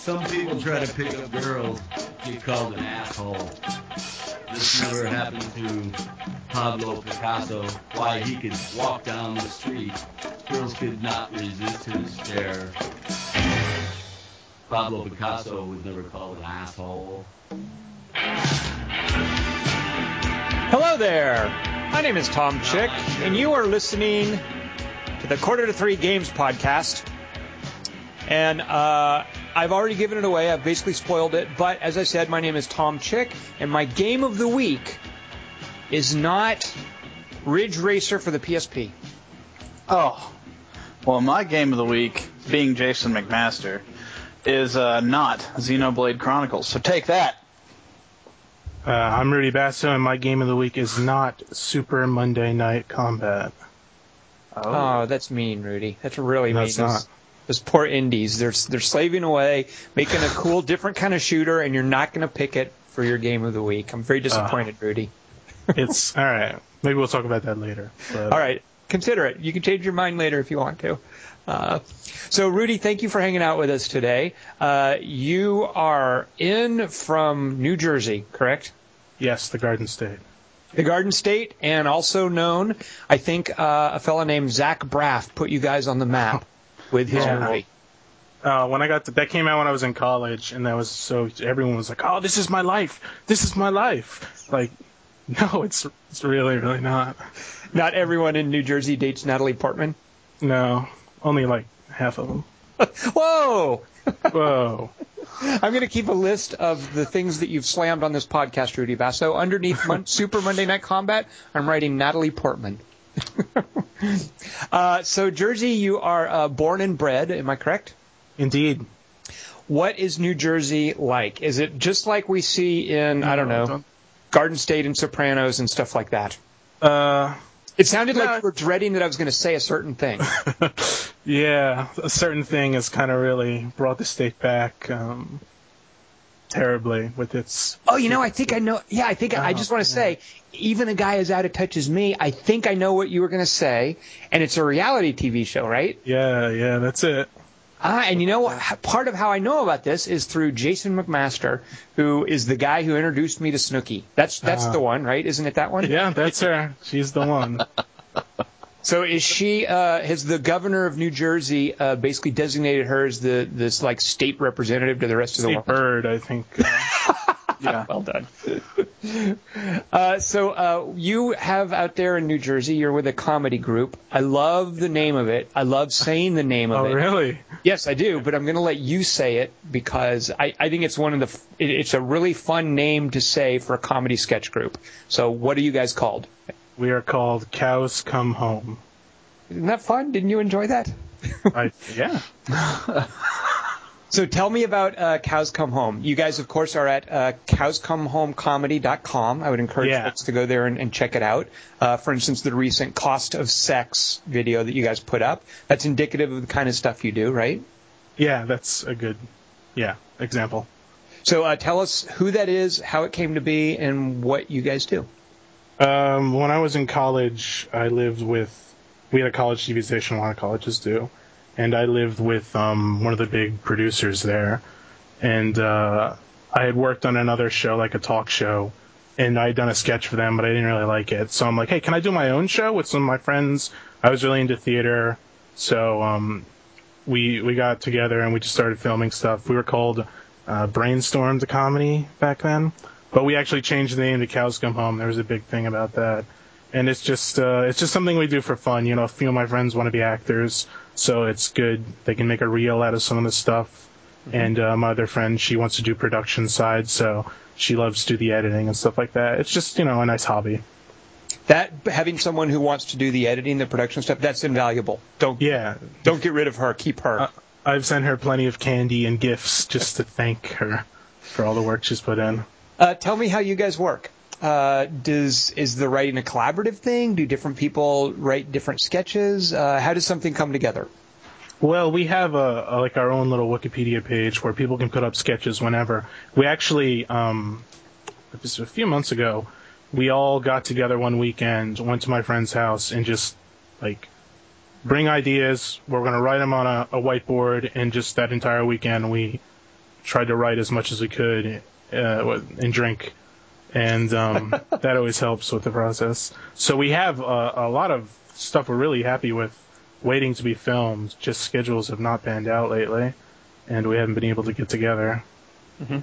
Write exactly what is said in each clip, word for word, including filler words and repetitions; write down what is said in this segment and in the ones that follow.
Some people try to pick up girls, get called an asshole. This never happened to Pablo Picasso. Why, he could walk down the street. Girls could not resist his stare. Pablo Picasso was never called an asshole. Hello there. My name is Tom Chick, and you are listening to the Quarter to Three Games podcast. And uh, I've already given it away. I've basically spoiled it. But as I said, my name is Tom Chick, and my game of the week is not Ridge Racer for the P S P. Oh. Well, my game of the week, being Jason McMaster, is uh, not Xenoblade Chronicles. So take that. Uh, I'm Rudy Basso, and my game of the week is not Super Monday Night Combat. Oh, oh that's mean, Rudy. That's really mean. That's not. Those poor indies, they're they're slaving away, making a cool, different kind of shooter, and you're not going to pick it for your game of the week. I'm very disappointed, uh, Rudy. It's all right. Maybe we'll talk about that later. But. All right. Consider it. You can change your mind later if you want to. Uh, so, Rudy, thank you for hanging out with us today. Uh, you are in from New Jersey, correct? Yes, the Garden State. The Garden State, and also known, I think, uh, a fellow named Zach Braff put you guys on the map. With his yeah. movie. Uh, when I got to, that came out when I was in college, and that was so everyone was like, "Oh, this is my life! This is my life!" Like, no, it's it's really, really not. Not everyone in New Jersey dates Natalie Portman. No, only like half of them. Whoa! Whoa! I'm going to keep a list of the things that you've slammed on this podcast, Rudy Basso. Underneath Mon- Super Monday Night Combat, I'm writing Natalie Portman. uh, so, Jersey, you are uh, born and bred, am I correct? Indeed. What is New Jersey like? Is it just like we see in, I don't know, no, Garden State and Sopranos and stuff like that? Uh, it sounded yeah. like you were dreading that I was going to say a certain thing. Yeah, a certain thing has kind of really brought the state back um, terribly with its... Oh, you know, I think I know... Yeah, I think oh, I just want to yeah. say... Even a guy as out of touch as me, I think I know what you were going to say, and it's a reality T V show, right? Yeah, yeah, that's it. Ah, and you know, part of how I know about this is through Jason McMaster, who is the guy who introduced me to Snooki. That's that's uh, the one, right? Isn't it that one? Yeah, that's her. She's the one. So is she? Uh, has the governor of New Jersey uh, basically designated her as the this like state representative to the rest state of the world? Bird, I think. Uh, yeah, well done. Uh, so uh, you have out there in New Jersey, you're with a comedy group. I love the name of it. I love saying the name of oh, it. Oh, really? Yes, I do, but I'm going to let you say it because I, I think it's one of the f- – it's a really fun name to say for a comedy sketch group. So what are you guys called? We are called Cows Come Home. Isn't that fun? Didn't you enjoy that? I, yeah. So tell me about uh, Cows Come Home. You guys, of course, are at uh, cows come home comedy dot com. I would encourage yeah. folks to go there and, and check it out. Uh, for instance, the recent Cost of Sex video that you guys put up, that's indicative of the kind of stuff you do, right? Yeah, that's a good yeah example. So uh, tell us who that is, how it came to be, and what you guys do. Um, when I was in college, I lived with – we had a college T V station, a lot of colleges do. And I lived with um, one of the big producers there. And uh, I had worked on another show, like a talk show. And I had done a sketch for them, but I didn't really like it. So I'm like, hey, can I do my own show with some of my friends? I was really into theater. So um, we we got together and we just started filming stuff. We were called uh, Brainstorm the Comedy back then. But we actually changed the name to Cows Come Home. There was a big thing about that. And it's just uh, it's just something we do for fun. You know, a few of my friends want to be actors, so it's good. They can make a reel out of some of the stuff. Mm-hmm. And uh, my other friend, she wants to do production side, so she loves to do the editing and stuff like that. It's just, you know, a nice hobby. That having someone who wants to do the editing, the production stuff, that's invaluable. Don't yeah. Don't get rid of her. Keep her. Uh, I've sent her plenty of candy and gifts just to thank her for all the work she's put in. Uh, tell me how you guys work. Uh, does is the writing a collaborative thing? Do different people write different sketches? Uh, how does something come together? Well, we have a, a, like our own little Wikipedia page where people can put up sketches whenever. We actually, um, just a few months ago, we all got together one weekend, went to my friend's house, and just like bring ideas. We're going to write them on a, a whiteboard, and just that entire weekend we tried to write as much as we could uh, and drink. And um, that always helps with the process. So we have uh, a lot of stuff we're really happy with waiting to be filmed. Just schedules have not panned out lately, and we haven't been able to get together. Mm-hmm.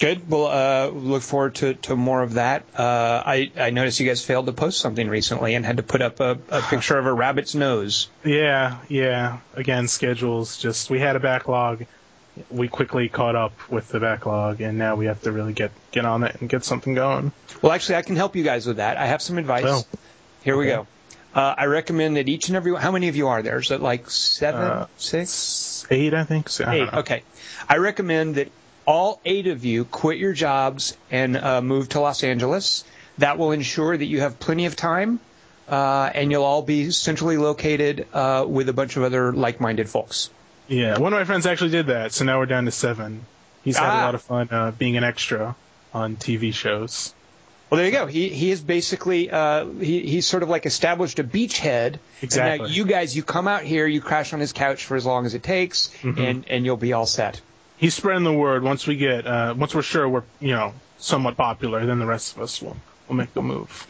Good. Well, uh, look forward to, to more of that. Uh, I, I noticed you guys failed to post something recently and had to put up a, a picture of a rabbit's nose. Yeah, yeah. Again, schedules. Just we had a backlog. We quickly caught up with the backlog, and now we have to really get, get on it and get something going. Well, actually, I can help you guys with that. I have some advice. Oh. Here we okay. go. Uh, I recommend that each and every one... How many of you are there? Is it like seven, uh, six? Eight, I think. So, eight, I okay. I recommend that all eight of you quit your jobs and uh, move to Los Angeles. That will ensure that you have plenty of time, uh, and you'll all be centrally located uh, with a bunch of other like-minded folks. Yeah, one of my friends actually did that, so now we're down to seven. He's had ah. a lot of fun uh, being an extra on T V shows. Well, there you go. He he is basically uh, he he's sort of like established a beachhead. Exactly. And now you guys, you come out here, you crash on his couch for as long as it takes, mm-hmm. and, and you'll be all set. He's spreading the word. Once we get uh, once we're sure we're you know somewhat popular, then the rest of us will. We'll make the move.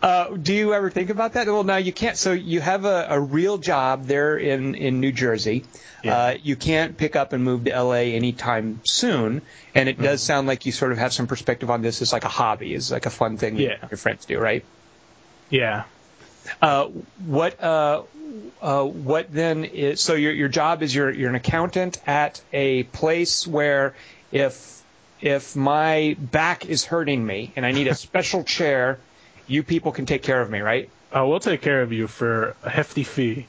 Uh, do you ever think about that? Well, no, you can't. So you have a, a real job there in, in New Jersey. Yeah. Uh, you can't pick up and move to L A anytime soon. And it does mm-hmm. sound like you sort of have some perspective on this. It's like a hobby. It's like a fun thing yeah. that your friends do, right? Yeah. Uh, what uh, uh, what then is – so your your job is you're you're an accountant at a place where if – if my back is hurting me and I need a special chair, you people can take care of me, right? Uh, we'll take care of you for a hefty fee.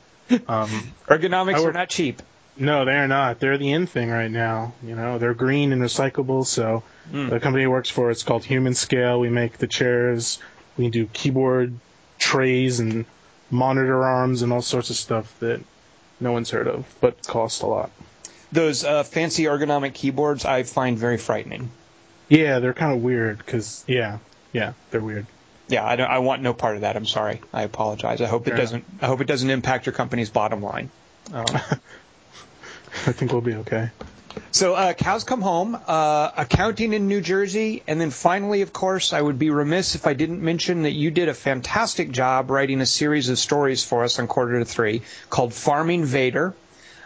Um, Ergonomics work, are not cheap. No, they're not. They're the in thing right now. You know, they're green and recyclable. So mm. the company works for, it's called Human Scale. We make the chairs. We do keyboard trays and monitor arms and all sorts of stuff that no one's heard of, but cost a lot. Those uh, fancy ergonomic keyboards I find very frightening. Yeah, they're kind of weird because, yeah, yeah, they're weird. Yeah, I, don't, I want no part of that. I'm sorry. I apologize. I hope Fair it doesn't enough. I hope it doesn't impact your company's bottom line. Um, I think we'll be okay. So uh, Cows Come Home, uh, accounting in New Jersey, and then finally, of course, I would be remiss if I didn't mention that you did a fantastic job writing a series of stories for us on Quarter to Three called Farming Vader.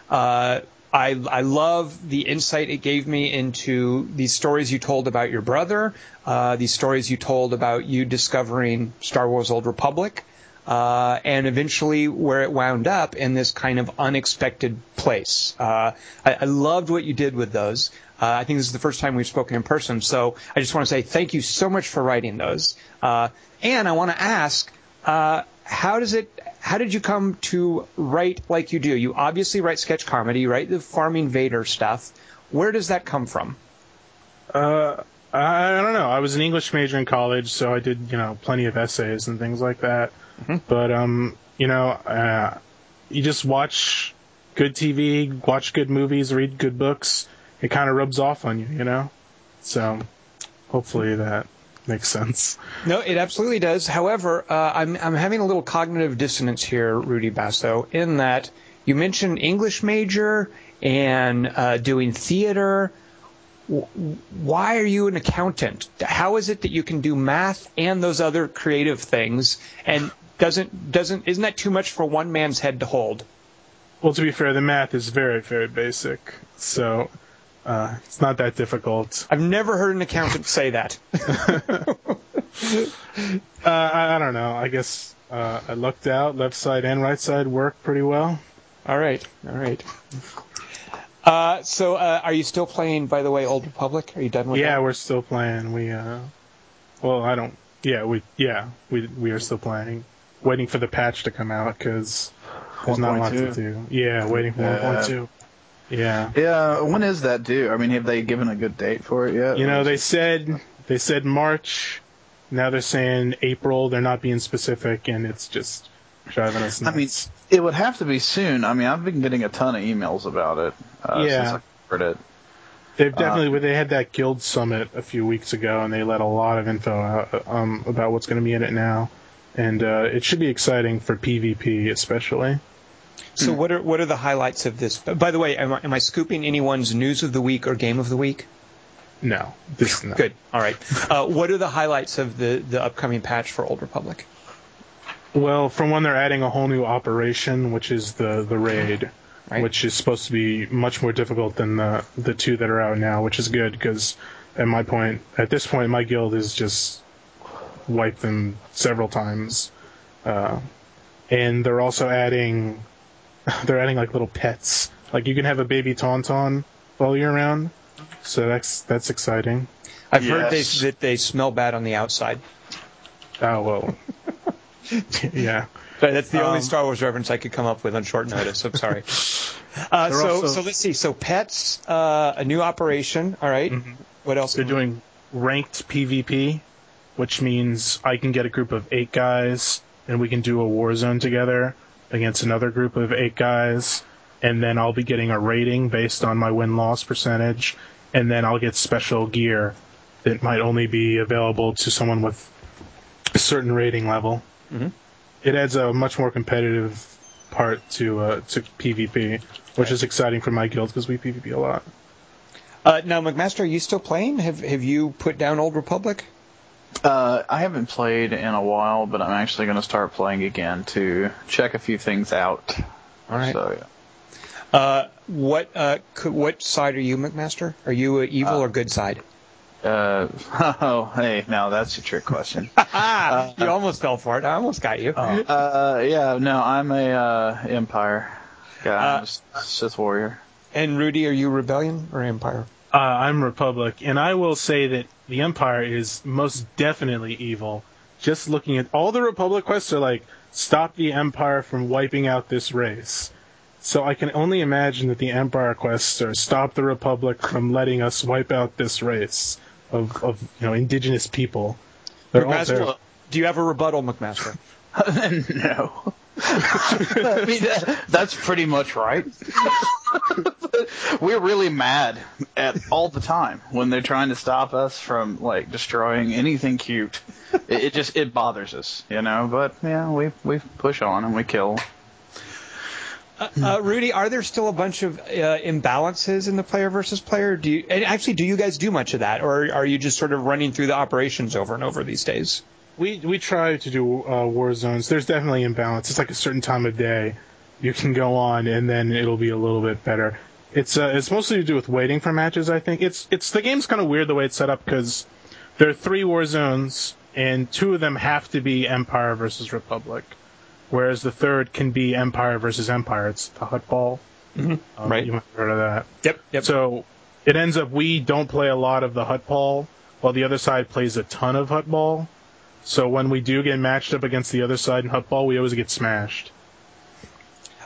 Uh I, I love the insight it gave me into these stories you told about your brother, uh, these stories you told about you discovering Star Wars Old Republic, uh, and eventually where it wound up in this kind of unexpected place. Uh, I, I loved what you did with those. Uh, I think this is the first time we've spoken in person, so I just want to say thank you so much for writing those. Uh, and I want to ask, uh, how does it... How did you come to write like you do? You obviously write sketch comedy, you write the Farming Vader stuff. Where does that come from? Uh, I don't know. I was an English major in college, so I did, you know, plenty of essays and things like that. Mm-hmm. But, um, you know, uh, you just watch good T V, watch good movies, read good books. It kind of rubs off on you, you know? So hopefully that... makes sense. No, it absolutely does. However, uh, I'm I'm having a little cognitive dissonance here, Rudy Basso, in that you mentioned English major and uh, doing theater. W- why are you an accountant? How is it that you can do math and those other creative things? And doesn't doesn't isn't that too much for one man's head to hold? Well, to be fair, the math is very, very basic. So. Uh, it's not that difficult. I've never heard an accountant say that. uh, I, I don't know. I guess uh, I lucked out. Left side and right side work pretty well. All right. All right. Uh, so uh, are you still playing, by the way, Old Republic? Are you done with yeah, that? Yeah, we're still playing. We, uh, well, I don't, yeah, we yeah we we are still playing. Waiting for the patch to come out because there's not a lot to do. Yeah, waiting for yeah. one point two. Yeah. Yeah. When is that due? I mean, have they given a good date for it yet? You know, they said they said March. Now they're saying April. They're not being specific, and it's just driving us nuts. I mean, it would have to be soon. I mean, I've been getting a ton of emails about it uh, yeah. since I heard it. They've definitely. Um, they had that guild summit a few weeks ago, and they let a lot of info out um, about what's going to be in it now, and uh, it should be exciting for PvP especially. So what are what are the highlights of this? By the way, am I, am I scooping anyone's news of the week or game of the week? No. This, no. Good. All right. Uh, what are the highlights of the, the upcoming patch for Old Republic? Well, from one, they're adding a whole new operation, which is the, the raid, right. which is supposed to be much more difficult than the, the two that are out now, which is good because at my point, at this point, my guild has just wiped them several times. Uh, and they're also adding... They're adding like little pets. Like you can have a baby Tauntaun all year round, so that's that's exciting. I've yes. heard they, that they smell bad on the outside. Oh well, yeah. Sorry, that's the um, only Star Wars reference I could come up with on short notice. I'm sorry. uh, so also, so let's see. So pets, uh, a new operation. All right. Mm-hmm. What else? They're doing ranked P V P, which means I can get a group of eight guys and we can do a war zone together against another group of eight guys, and then I'll be getting a rating based on my win-loss percentage, and then I'll get special gear that might only be available to someone with a certain rating level. Mm-hmm. It adds a much more competitive part to uh, to P V P, which right. is exciting for my guild because we P V P a lot. Uh, now, McMaster, are you still playing? Have Have you put down Old Republic? Uh, I haven't played in a while, but I'm actually going to start playing again to check a few things out. All right. So, yeah. uh, what uh, could, what side are you, McMaster? Are you an evil uh, or good side? Uh, oh, hey, now that's a trick question. uh, you almost fell for it. I almost got you. Oh. Uh, yeah, no, I'm a uh, Empire guy. Uh, I'm a Sith warrior. And Rudy, are you Rebellion or Empire? Uh, I'm Republic, and I will say that the Empire is most definitely evil. Just looking at all the Republic quests are like, stop the Empire from wiping out this race. So I can only imagine that the Empire quests are stop the Republic from letting us wipe out this race of, of you know, indigenous people. McMaster, do you have a rebuttal, McMaster? No. I mean, that, that's pretty much right. We're really mad at all the time when they're trying to stop us from like destroying anything cute. It, it just it bothers us, you know. But yeah, we we push on and we kill. Uh, uh, Rudy, are there still a bunch of uh, imbalances in the player versus player? Do you, and actually, do you guys do much of that, or are you just sort of running through the operations over and over these days? We we try to do uh, war zones. There's definitely imbalance. It's like a certain time of day you can go on, and then it'll be a little bit better. It's uh, it's mostly to do with waiting for matches, I think. It's it's the game's kind of weird the way it's set up because there are three war zones, and two of them have to be Empire versus Republic, whereas the third can be Empire versus Empire. It's the Huttball. Mm-hmm. Um, right. You might have heard of that. Yep, yep. So it ends up we don't play a lot of the Huttball, while the other side plays a ton of Huttball. So when we do get matched up against the other side in Huttball, we always get smashed.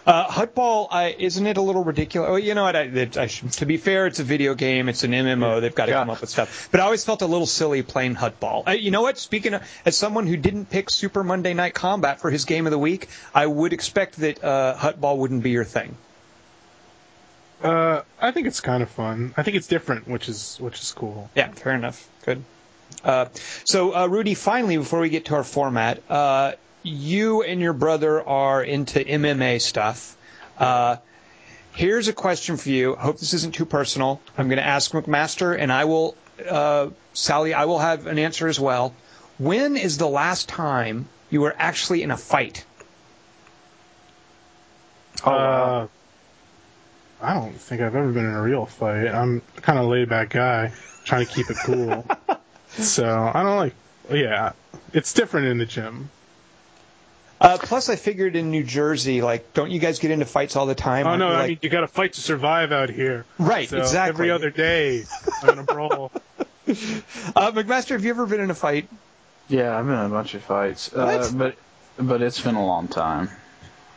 Uh, Huttball, uh, isn't it a little ridiculous? Oh, you know what? I, I should, to be fair, it's a video game. It's an M M O. They've got to yeah. come up with stuff. But I always felt a little silly playing Huttball. Uh, you know what? Speaking of, as someone who didn't pick Super Monday Night Combat for his game of the week, I would expect that uh, Huttball wouldn't be your thing. Uh, I think it's kind of fun. I think it's different, which is which is cool. Yeah, fair enough. Good. Uh, so, uh, Rudy, finally, before we get to our format, uh, you and your brother are into M M A stuff. Uh, here's a question for you. I hope this isn't too personal. I'm going to ask McMaster, and I will, uh, Sally, I will have an answer as well. When is the last time you were actually in a fight? Oh, uh, I don't think I've ever been in a real fight. I'm kind of a laid-back guy, trying to keep it cool. So, I don't like... Yeah, it's different in the gym. Uh, plus, I figured in New Jersey, like, don't you guys get into fights all the time? Oh, no, like, I mean, you got to fight to survive out here. Right, so exactly. Every other day, I'm in a brawl. Uh, McMaster, have you ever been in a fight? Yeah, I've been in a bunch of fights. Uh, but but it's been a long time.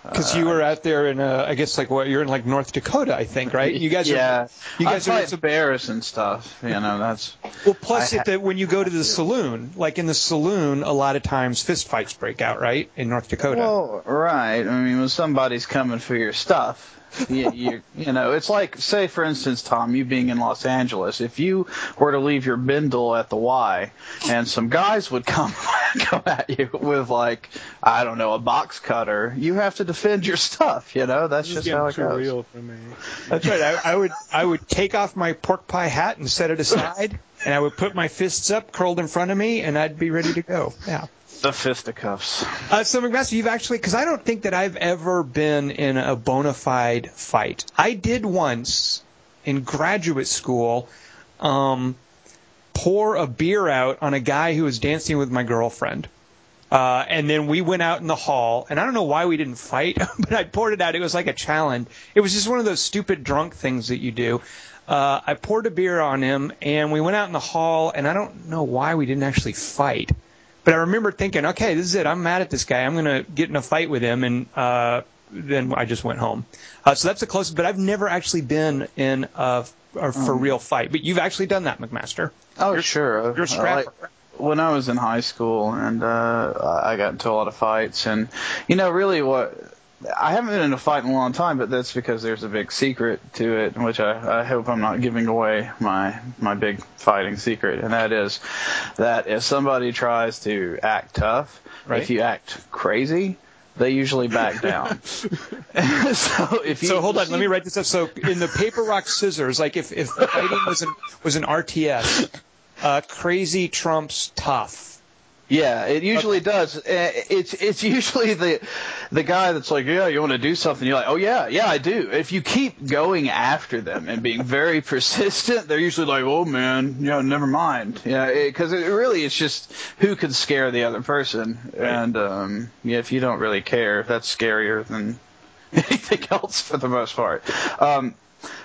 Because uh, you were out there in, uh, I guess, like, what, you're in, like, North Dakota, I think, right? You guys yeah. are, you guys I are some... bears and stuff, you know, that's... Well, plus, ha- that when you go to the saloon, like, in the saloon, a lot of times fist fights break out, right, in North Dakota? Well, right. I mean, when somebody's coming for your stuff, you, you, you know, it's like, say, for instance, Tom, you being in Los Angeles, if you were to leave your bindle at the Y and some guys would come, come at you with, like, I don't know, a box cutter, you have to defend your stuff, you know? That's just how it goes. Too real for me. That's right. I, I would I would take off my pork pie hat and set it aside, and I would put my fists up, curled in front of me, and I'd be ready to go. Yeah. The fisticuffs. Uh, so, McMaster, you've actually, because I don't think that I've ever been in a bona fide fight. I did once in graduate school um, pour a beer out on a guy who was dancing with my girlfriend. Uh, and then we went out in the hall, and I don't know why we didn't fight, but I poured it out. It was like a challenge. It was just one of those stupid drunk things that you do. Uh, I poured a beer on him, and we went out in the hall, and I don't know why we didn't actually fight. But I remember thinking, okay, this is it. I'm mad at this guy. I'm going to get in a fight with him. And uh, then I just went home. Uh, so that's the closest. But I've never actually been in a, a for-real fight. But you've actually done that, McMaster. Oh, you're, sure. You're a scrapper. Like, when I was in high school, and uh, I got into a lot of fights. And, you know, really what – I haven't been in a fight in a long time, but that's because there's a big secret to it, which I, I hope I'm not giving away my, my big fighting secret. And that is that if somebody tries to act tough, right. If you act crazy, they usually back down. so if you, so hold on, let me write this up. So in the paper, rock, scissors, like if, if fighting was an, was an R T S – Uh, crazy trumps tough. Yeah, it usually okay. does. It's it's usually the the guy that's like, yeah, you want to do something. You're like, oh, yeah, yeah, I do. If you keep going after them and being very persistent, they're usually like, oh, man, yeah, never mind. Yeah, because it, it really it's just who can scare the other person. Right. And um, yeah, if you don't really care, that's scarier than anything else for the most part. Um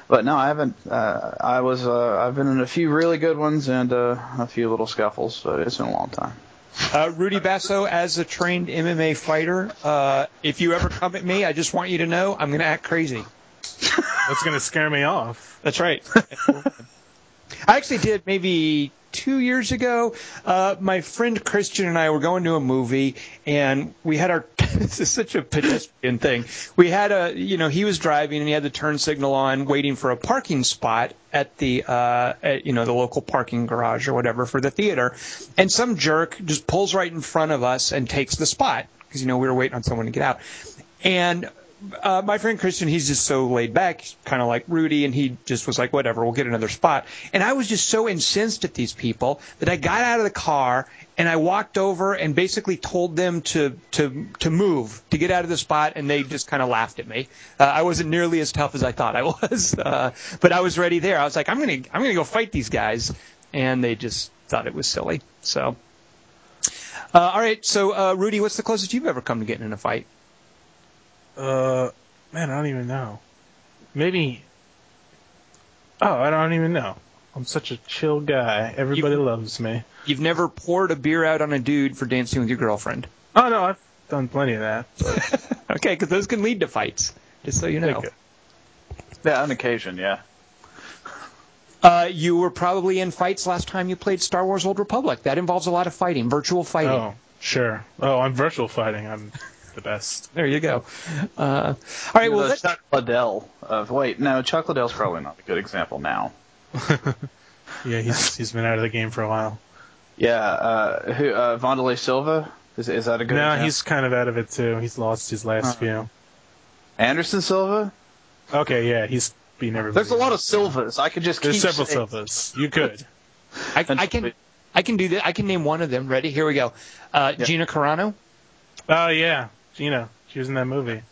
But no, I haven't. Uh, I was. Uh, I've been in a few really good ones and uh, a few little scuffles, but it's been a long time. Uh, Rudy Basso, as a trained M M A fighter, uh, if you ever come at me, I just want you to know I'm going to act crazy. That's going to scare me off. That's right. I actually did maybe two years ago. Uh, my friend Christian and I were going to a movie, and we had our. This is such a pedestrian thing. We had a, you know, he was driving and he had the turn signal on, waiting for a parking spot at the, uh, at, you know, the local parking garage or whatever for the theater. And some jerk just pulls right in front of us and takes the spot because, you know, we were waiting on someone to get out. And uh, my friend Christian, he's just so laid back, kind of like Rudy, and he just was like, whatever, we'll get another spot. And I was just so incensed at these people that I got out of the car. And I walked over and basically told them to to to move, to get out of the spot, and they just kind of laughed at me. Uh, I wasn't nearly as tough as I thought I was, uh, but I was ready there. I was like, I'm gonna I'm gonna go fight these guys, and they just thought it was silly. So, uh, all right. So, uh, Rudy, what's the closest you've ever come to getting in a fight? Uh, man, I don't even know. Maybe. Oh, I don't even know. I'm such a chill guy. Everybody you've, loves me. You've never poured a beer out on a dude for dancing with your girlfriend? Oh, no, I've done plenty of that. Okay, because those can lead to fights, just so you know. Yeah, on occasion, yeah. Uh, you were probably in fights last time you played Star Wars Old Republic. That involves a lot of fighting, virtual fighting. Oh, sure. Oh, I'm virtual fighting. I'm... the best. There you go. Uh, all right, you well... Know, Chuck Liddell. Uh, wait, no, Chuck Liddell's probably not a good example now. Yeah, he's he's been out of the game for a while. Yeah, uh, who uh, Vandalay Silva is is that a good? No, account? He's kind of out of it too. He's lost his last uh, few. Anderson Silva. Okay, yeah, he's been everybody. There's a lot of Silvas. I could just. There's keep several saying. Silvas. You could. I, I can I can do that. I can name one of them. Ready? Here we go. Uh, yeah. Gina Carano. Oh uh, yeah, Gina. She was in that movie.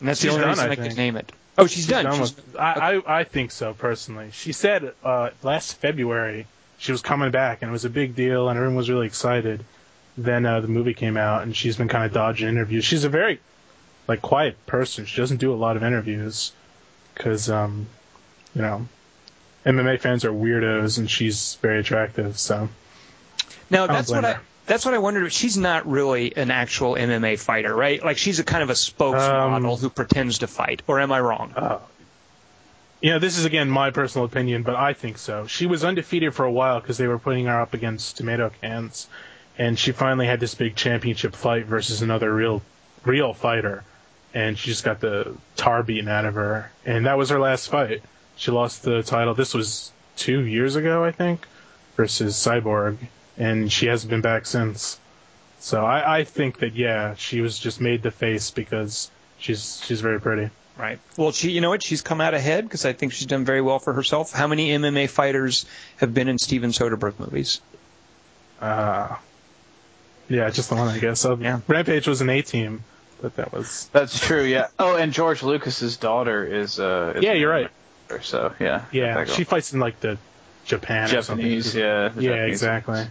And that's she's the only done, reason I, I could name it. Oh, she's, she's done. done she's, with, I, okay. I, I think so, personally. She said uh, last February she was coming back, and it was a big deal, and everyone was really excited. Then uh, the movie came out, and she's been kind of dodging interviews. She's a very like quiet person. She doesn't do a lot of interviews because, um, you know, M M A fans are weirdos, and she's very attractive. So now that's what I. That's what I wondered. She's not really an actual M M A fighter, right? Like, she's a kind of a spokesmodel um, who pretends to fight. Or am I wrong? Uh, yeah, this is, again, my personal opinion, but I think so. She was undefeated for a while because they were putting her up against tomato cans, and she finally had this big championship fight versus another real real fighter. and she just got the tar beaten out of her. And that was her last fight. She lost the title. This was two years ago, I think, versus Cyborg, and she hasn't been back since. So I, I think that, yeah, she was just made the face because she's she's very pretty. Right. Well, she, you know what? She's come out ahead because I think she's done very well for herself. How many M M A fighters have been in Steven Soderbergh movies? Uh, yeah, just the one, I guess. So yeah. Rampage was an A-team, but that was... That's true, yeah. Oh, and George Lucas's daughter is... Uh, is yeah, you're right. Daughter, so, yeah. Yeah, she fights in, like, the Japan Japanese, or something. Japanese, yeah. Yeah, Japanese. Exactly.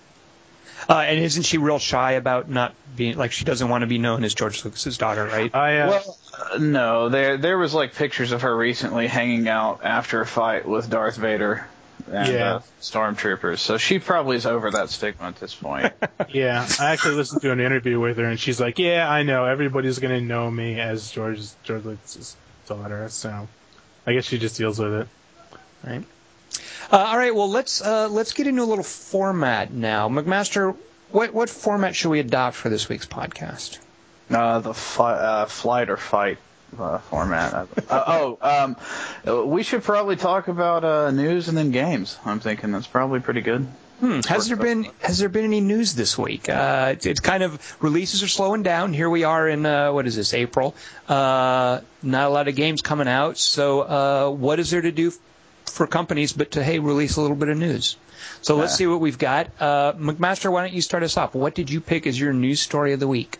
Uh, and isn't she real shy about not being, like, she doesn't want to be known as George Lucas's daughter, right? I, uh, well, uh, no. There there was, like, pictures of her recently hanging out after a fight with Darth Vader and yeah. uh, Stormtroopers. So she probably is over that stigma at this point. Yeah. I actually listened to an interview with her, and she's like, yeah, I know. Everybody's going to know me as George, George Lucas's daughter. So I guess she just deals with it. Right. Uh, all right, well, let's uh, let's get into a little format now. McMaster, what what format should we adopt for this week's podcast? Uh, the fi- uh, flight or fight uh, format. uh, oh, um, we should probably talk about uh, news and then games. I'm thinking that's probably pretty good. Hmm. Has there been has there been any news this week? Uh, it's, it's kind of releases are slowing down. Here we are in uh, what is this, April? Uh, not a lot of games coming out. So uh, what is there to do? F- for companies, but to, hey, release a little bit of news. So let's uh, see what we've got. Uh, McMaster, why don't you start us off? What did you pick as your news story of the week?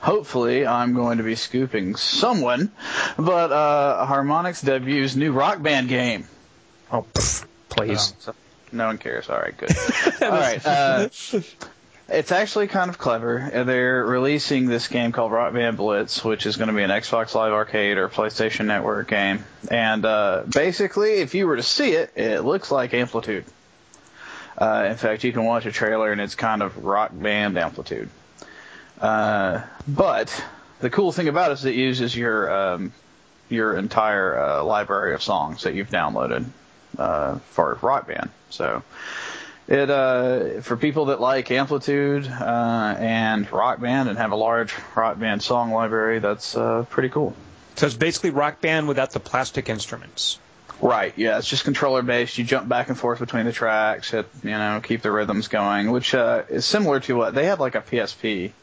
Hopefully I'm going to be scooping someone, but uh, Harmonix debuts new Rock Band game. Oh, pff, please. Oh, so no one cares. All right, good. All right. Uh, it's actually kind of clever. They're releasing this game called Rock Band Blitz, which is going to be an Xbox Live Arcade or PlayStation Network game. And uh, basically, if you were to see it, it looks like Amplitude. Uh, in fact, you can watch a trailer, and it's kind of Rock Band Amplitude. Uh, but the cool thing about it is it uses your um, your entire uh, library of songs that you've downloaded uh, for Rock Band. So... It uh, for people that like Amplitude uh, and Rock Band and have a large Rock Band song library, that's uh, pretty cool. So it's basically Rock Band without the plastic instruments. Right, yeah, it's just controller-based. You jump back and forth between the tracks, hit, you know, keep the rhythms going, which uh, is similar to what... They had, like, a P S P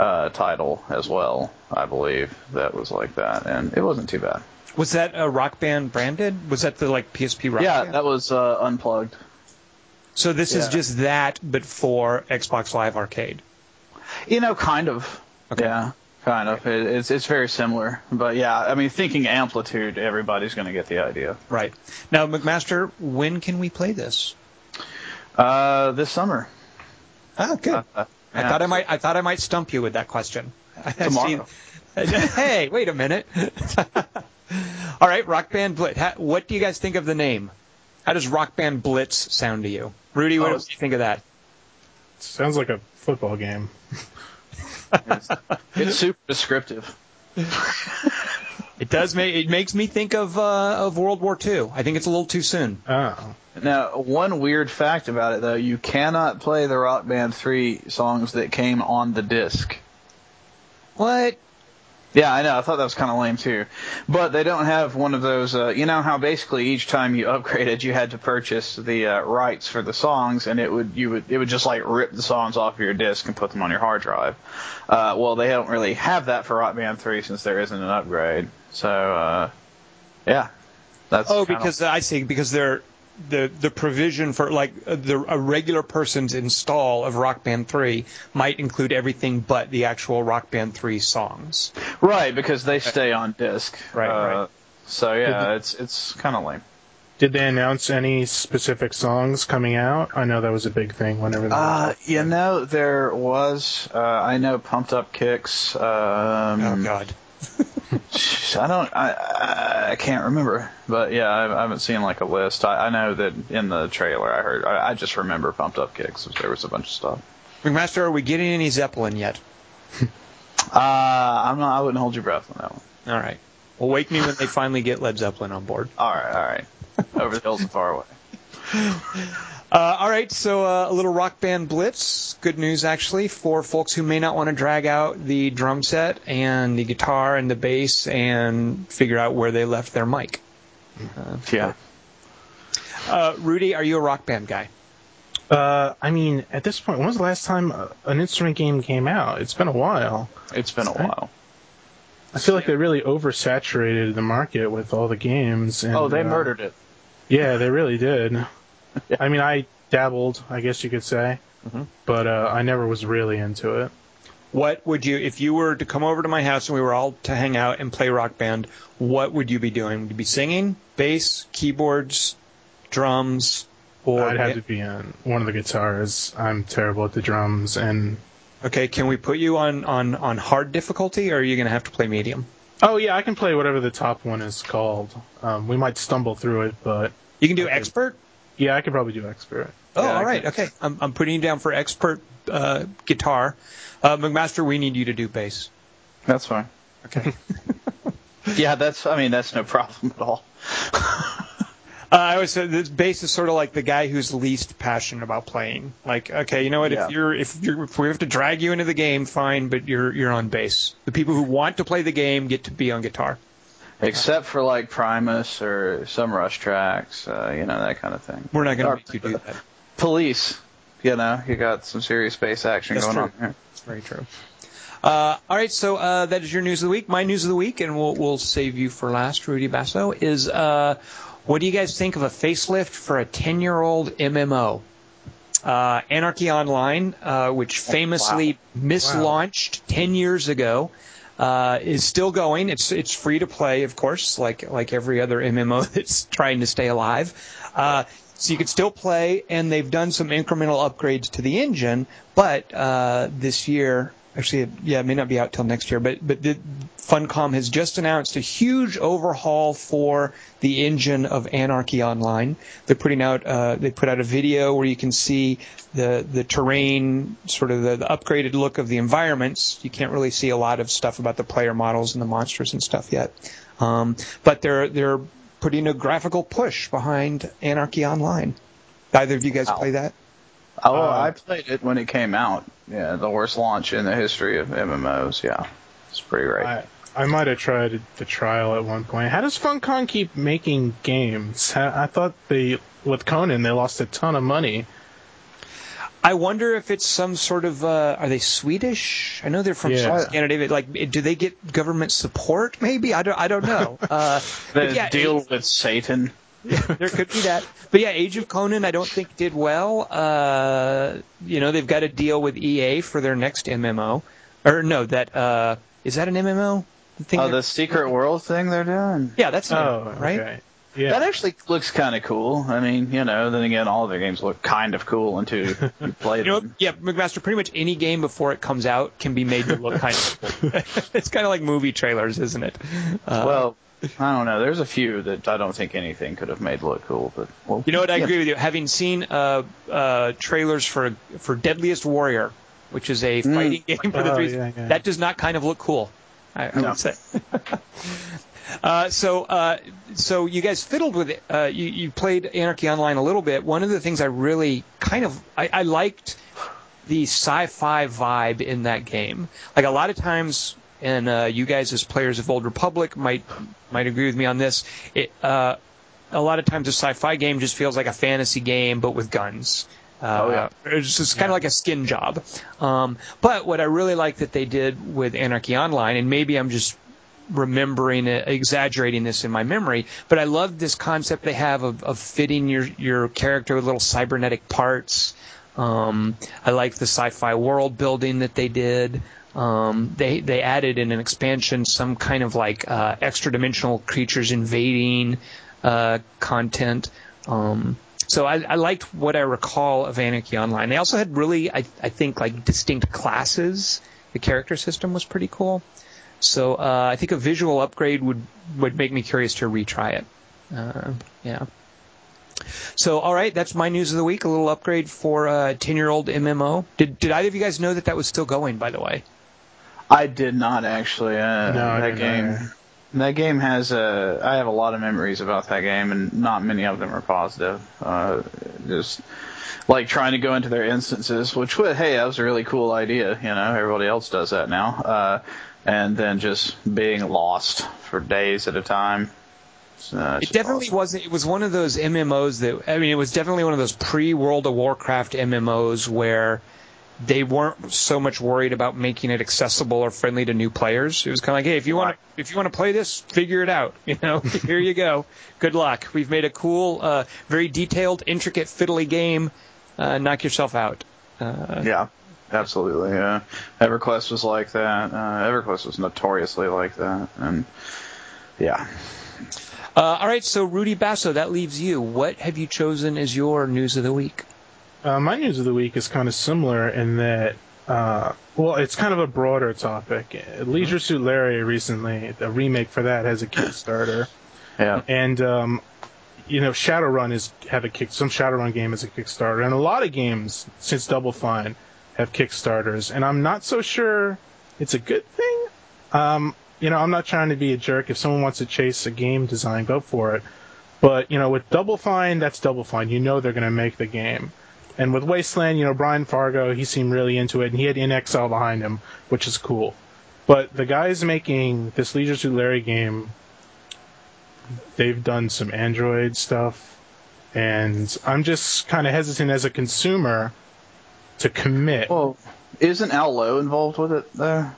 uh, title as well, I believe, that was like that, and it wasn't too bad. Was that a Rock Band branded? Was that the, like, P S P Rock yeah, Band? Yeah, that was uh, Unplugged. So this yeah. is just that, but for Xbox Live Arcade. You know, kind of. Okay. Yeah, kind of. It, it's it's very similar, but yeah, I mean, thinking Amplitude, everybody's going to get the idea. Right. Now, McMaster, when can we play this? Uh, this summer. Oh, good. Uh, uh, I yeah. thought I might. I thought I might stump you with that question. Tomorrow. Hey, wait a minute. All right, Rock Band Blitz. What do you guys think of the name? How does Rock Band Blitz sound to you? Rudy, what oh, do you think of that? Sounds like a football game. it's, it's super descriptive. It does make it makes me think of uh, of World War Two. I think it's a little too soon. Oh. Now, one weird fact about it though, you cannot play the Rock Band three songs that came on the disc. What? Yeah, I know. I thought that was kind of lame, too. But they don't have one of those, uh, you know how basically each time you upgraded, you had to purchase the uh, rights for the songs, and it would you would it would just, like, rip the songs off of your disc and put them on your hard drive. Uh, well, they don't really have that for Rock Band three since there isn't an upgrade. So, uh, yeah. That's oh, because of... I see, because they're... The, the provision for, like, the, a regular person's install of Rock Band three might include everything but the actual Rock Band three songs. Right, because they stay on disc. Right, uh, right. So, yeah, they, it's it's kind of lame. Did they announce any specific songs coming out? I know that was a big thing whenever they Uh You know, there was, uh, I know, Pumped Up Kicks. Um, oh, God. I don't. I, I can't remember, but yeah, I, I haven't seen like a list. I, I know that in the trailer, I heard. I, I just remember Pumped Up Kicks. There was a bunch of stuff. McMaster, are we getting any Zeppelin yet? uh, I'm not. I wouldn't hold your breath on that one. All right. Well, wake me when they finally get Led Zeppelin on board. All right. All right. Over the hills and far away. Uh, all right, so uh, a little Rock Band Blitz. Good news, actually, for folks who may not want to drag out the drum set and the guitar and the bass and figure out where they left their mic. Uh, yeah. Uh, Rudy, are you a Rock Band guy? Uh, I mean, at this point, when was the last time an instrument game came out? It's been a while. It's been a while. I feel like they really oversaturated the market with all the games. And, oh, they uh, murdered it. Yeah, they really did. I mean, I dabbled, I guess you could say, mm-hmm. but uh, I never was really into it. What would you, if you were to come over to my house and we were all to hang out and play Rock Band, what would you be doing? Would you be singing, bass, keyboards, drums? Or I'd have it? to be on one of the guitars. I'm terrible at the drums. And okay, can we put you on, on, on hard difficulty, or are you going to have to play medium? Oh, yeah, I can play whatever the top one is called. Um, we might stumble through it, but... You can do expert? Yeah, I could probably do expert. Oh, yeah, all right, okay. I'm, I'm putting you down for expert uh, guitar. Uh, McMaster, we need you to do bass. That's fine. Okay. Yeah, that's, I mean, that's no problem at all. Uh, I always say this bass is sort of like the guy who's least passionate about playing. Like, okay, you know what? Yeah. If you're, if you're, if we have to drag you into the game, fine, but you're, you're on bass. The people who want to play the game get to be on guitar. Except for like Primus or some Rush tracks, uh, you know, that kind of thing. We're not going to make you do that. Police, you know, you got some serious bass action That's going true. on here. That's very true. Uh, all right, so uh, that is your news of the week. My news of the week, and we'll we'll save you for last, Rudy Basso, is. Uh, What do you guys think of a facelift for a ten-year-old M M O? Uh, Anarchy Online, uh, which famously wow. mislaunched wow. ten years ago, uh, is still going. It's it's free to play, of course, like like every other M M O that's trying to stay alive. Uh, so you can still play, and they've done some incremental upgrades to the engine, but uh, this year... Actually, yeah, it may not be out till next year, but but the, Funcom has just announced a huge overhaul for the engine of Anarchy Online. They're putting out uh, they put out a video where you can see the the terrain, sort of the, the upgraded look of the environments. You can't really see a lot of stuff about the player models and the monsters and stuff yet, um, but they're they're putting a graphical push behind Anarchy Online. Either of you guys wow. play that? Oh, uh, I played it when it came out. Yeah, the worst launch in the history of M M Os. Yeah, it's pretty right. I, I might have tried the trial at one point. How does Funcom keep making games? I, I thought they with Conan they lost a ton of money. I wonder if it's some sort of uh, are they Swedish? I know they're from yeah. Scandinavia. Like, do they get government support? Maybe I don't. I don't know. Uh, they yeah, deal it, with Satan. Yeah, there could be that. But yeah, Age of Conan I don't think did well. Uh, you know, they've got a deal with E A for their next M M O. Or no, that uh, is that an M M O? The oh, the Secret World thing they're doing? Yeah, that's an oh, M M O, right? Okay. Yeah. That actually looks kind of cool. I mean, you know, then again, all of their games look kind of cool until you play them. You know, yeah, McMaster, pretty much any game before it comes out can be made to look kind of cool. It's kind of like movie trailers, isn't it? Uh, well... I don't know. There's a few that I don't think anything could have made look cool, but well, you know what? I yeah. agree with you. Having seen uh, uh, trailers for for Deadliest Warrior, which is a fighting mm. game for the oh, three, yeah, yeah. that does not kind of look cool. I, I no. would say. uh, so, uh, so you guys fiddled with it. Uh, you, you played Anarchy Online a little bit. One of the things I really kind of I, I liked the sci-fi vibe in that game. Like a lot of times. And uh, you guys, as players of Old Republic, might might agree with me on this. It, uh, a lot of times, a sci-fi game just feels like a fantasy game, but with guns. Uh, oh yeah, it's just yeah. kind of like a skin job. Um, but what I really like that they did with Anarchy Online, and maybe I'm just remembering it, exaggerating this in my memory, but I love this concept they have of, of fitting your your character with little cybernetic parts. Um, I like the sci-fi world building that they did. Um, they they added in an expansion some kind of like uh, extra dimensional creatures invading uh, content. Um, so I, I liked what I recall of Anarchy Online. They also had really I I think like distinct classes. The character system was pretty cool. So uh, I think a visual upgrade would would make me curious to retry it. Uh, yeah. So, all right, that's my news of the week. A little upgrade for a ten-year-old M M O. Did did either of you guys know that that was still going, by the way? I did not, actually. Uh, no, that game. That game has a. I have a lot of memories about that game, and not many of them are positive. Uh, just like trying to go into their instances, which would, hey, that was a really cool idea. You know, everybody else does that now. Uh, and then just being lost for days at a time. Uh, it definitely awesome. wasn't. It was one of those M M Os that. I mean, it was definitely one of those pre-World of Warcraft M M Os where they weren't so much worried about making it accessible or friendly to new players. It was kind of like, hey, if you want to, if you want to play this, figure it out. You know, here you go. Good luck. We've made a cool, uh, very detailed, intricate, fiddly game. Uh, knock yourself out. Uh, yeah, absolutely. Yeah, EverQuest was like that. Uh, EverQuest was notoriously like that. And yeah. Uh, all right. So Rudy Basso, that leaves you. What have you chosen as your news of the week? Uh, my news of the week is kind of similar in that, uh, well, it's kind of a broader topic. Leisure Suit Larry recently, a remake for that has a Kickstarter. Yeah. And, um, you know, Shadowrun is, have a kick, some Shadowrun game has a Kickstarter. And a lot of games since Double Fine have Kickstarters. And I'm not so sure it's a good thing. Um, you know, I'm not trying to be a jerk. If someone wants to chase a game design, go for it. But, you know, with Double Fine, that's Double Fine. You know they're going to make the game. And with Wasteland, you know, Brian Fargo, he seemed really into it, and he had InXL behind him, which is cool. But the guys making this Leisure Suit Larry game, they've done some Android stuff, and I'm just kind of hesitant as a consumer to commit. Well, isn't Al Lowe involved with it there?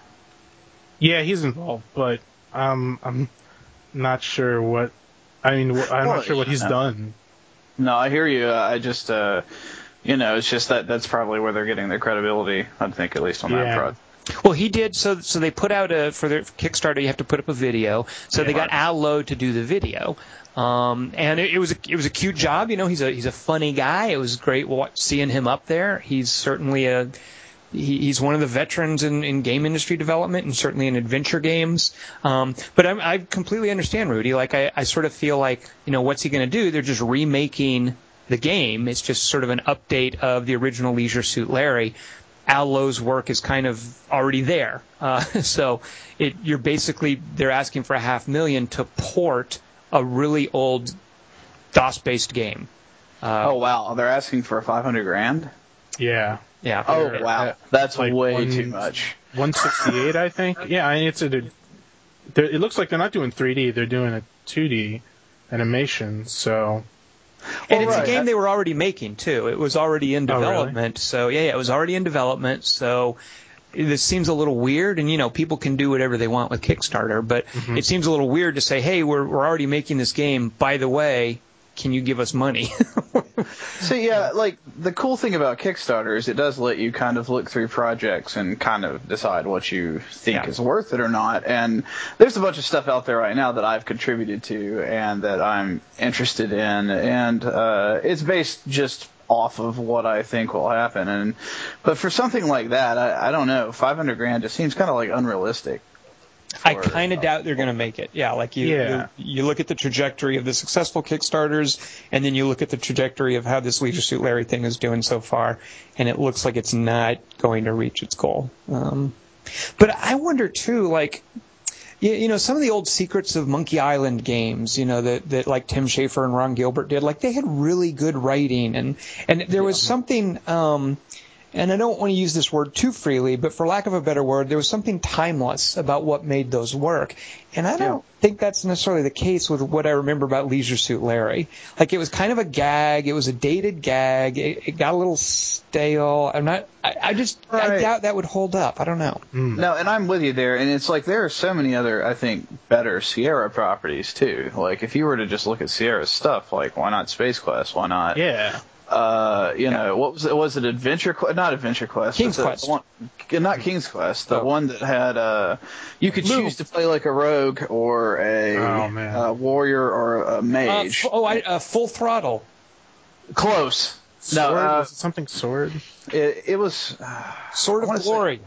Yeah, he's involved, but um, I'm not sure what... I mean, I'm not sure what he's done. No, I hear you. I just... Uh... You know, it's just that that's probably where they're getting their credibility, I think, at least on yeah. that front. Well, he did. So so they put out a, for their Kickstarter, you have to put up a video. So yeah, they got right. Al Lowe to do the video. Um, and it, it was a, it was a cute job. You know, he's a he's a funny guy. It was great seeing him up there. He's certainly a he, he's one of the veterans in, in game industry development and certainly in adventure games. Um, but I, I completely understand, Rudy. Like, I, I sort of feel like, you know, what's he going to do? They're just remaking the game. It's just sort of an update of the original Leisure Suit Larry. Al Lowe's work is kind of already there. Uh, so it, you're basically, they're asking for a half million to port a really old DOS-based game. Uh, oh, wow. They're asking for five hundred grand? Yeah. Yeah. Oh, wow. That's like way one, too much. one sixty-eight, I think. Yeah, I mean, it's a, it looks like they're not doing three D. They're doing a two D animation, so... And oh, it's right. a game they were already making, too. It was already in development. Oh, really? So, yeah, yeah, it was already in development. So this seems a little weird. And, you know, people can do whatever they want with Kickstarter. But mm-hmm. it seems a little weird to say, hey, we're we're already making this game. By the way, can you give us money? So, yeah, like the cool thing about Kickstarter is it does let you kind of look through projects and kind of decide what you think yeah. is worth it or not. And there's a bunch of stuff out there right now that I've contributed to and that I'm interested in. And uh, it's based just off of what I think will happen. And But for something like that, I, I don't know, five hundred grand just seems kind of like unrealistic. I kind of uh, doubt they're going to make it. Yeah, like you, yeah. you, you look at the trajectory of the successful Kickstarters, and then you look at the trajectory of how this Leisure Suit Larry thing is doing so far, and it looks like it's not going to reach its goal. Um, but I wonder too, like you, you know, some of the old secrets of Monkey Island games, you know, that that like Tim Schafer and Ron Gilbert did, like they had really good writing, and and there was yeah. something. Um, And I don't want to use this word too freely, but for lack of a better word, there was something timeless about what made those work. And I don't yeah. think that's necessarily the case with what I remember about Leisure Suit Larry. Like, it was kind of a gag. It was a dated gag. It, it got a little stale. I'm not – I just – right. I doubt that would hold up. I don't know. Mm. No, and I'm with you there. And it's like there are so many other, I think, better Sierra properties too. Like, if you were to just look at Sierra's stuff, like, why not Space Quest? Why not – Yeah. Uh, you yeah. know, what was it? Was it Adventure Quest? Not Adventure Quest. King's Quest. One, not King's Quest. The oh. one that had, uh, you could Blue. choose to play like a rogue or a oh, uh, warrior or a mage. Uh, f- oh, I, uh, Full Throttle. Close. Sword? No, uh, was it something sword? It, it was. Uh, Sword of Glory.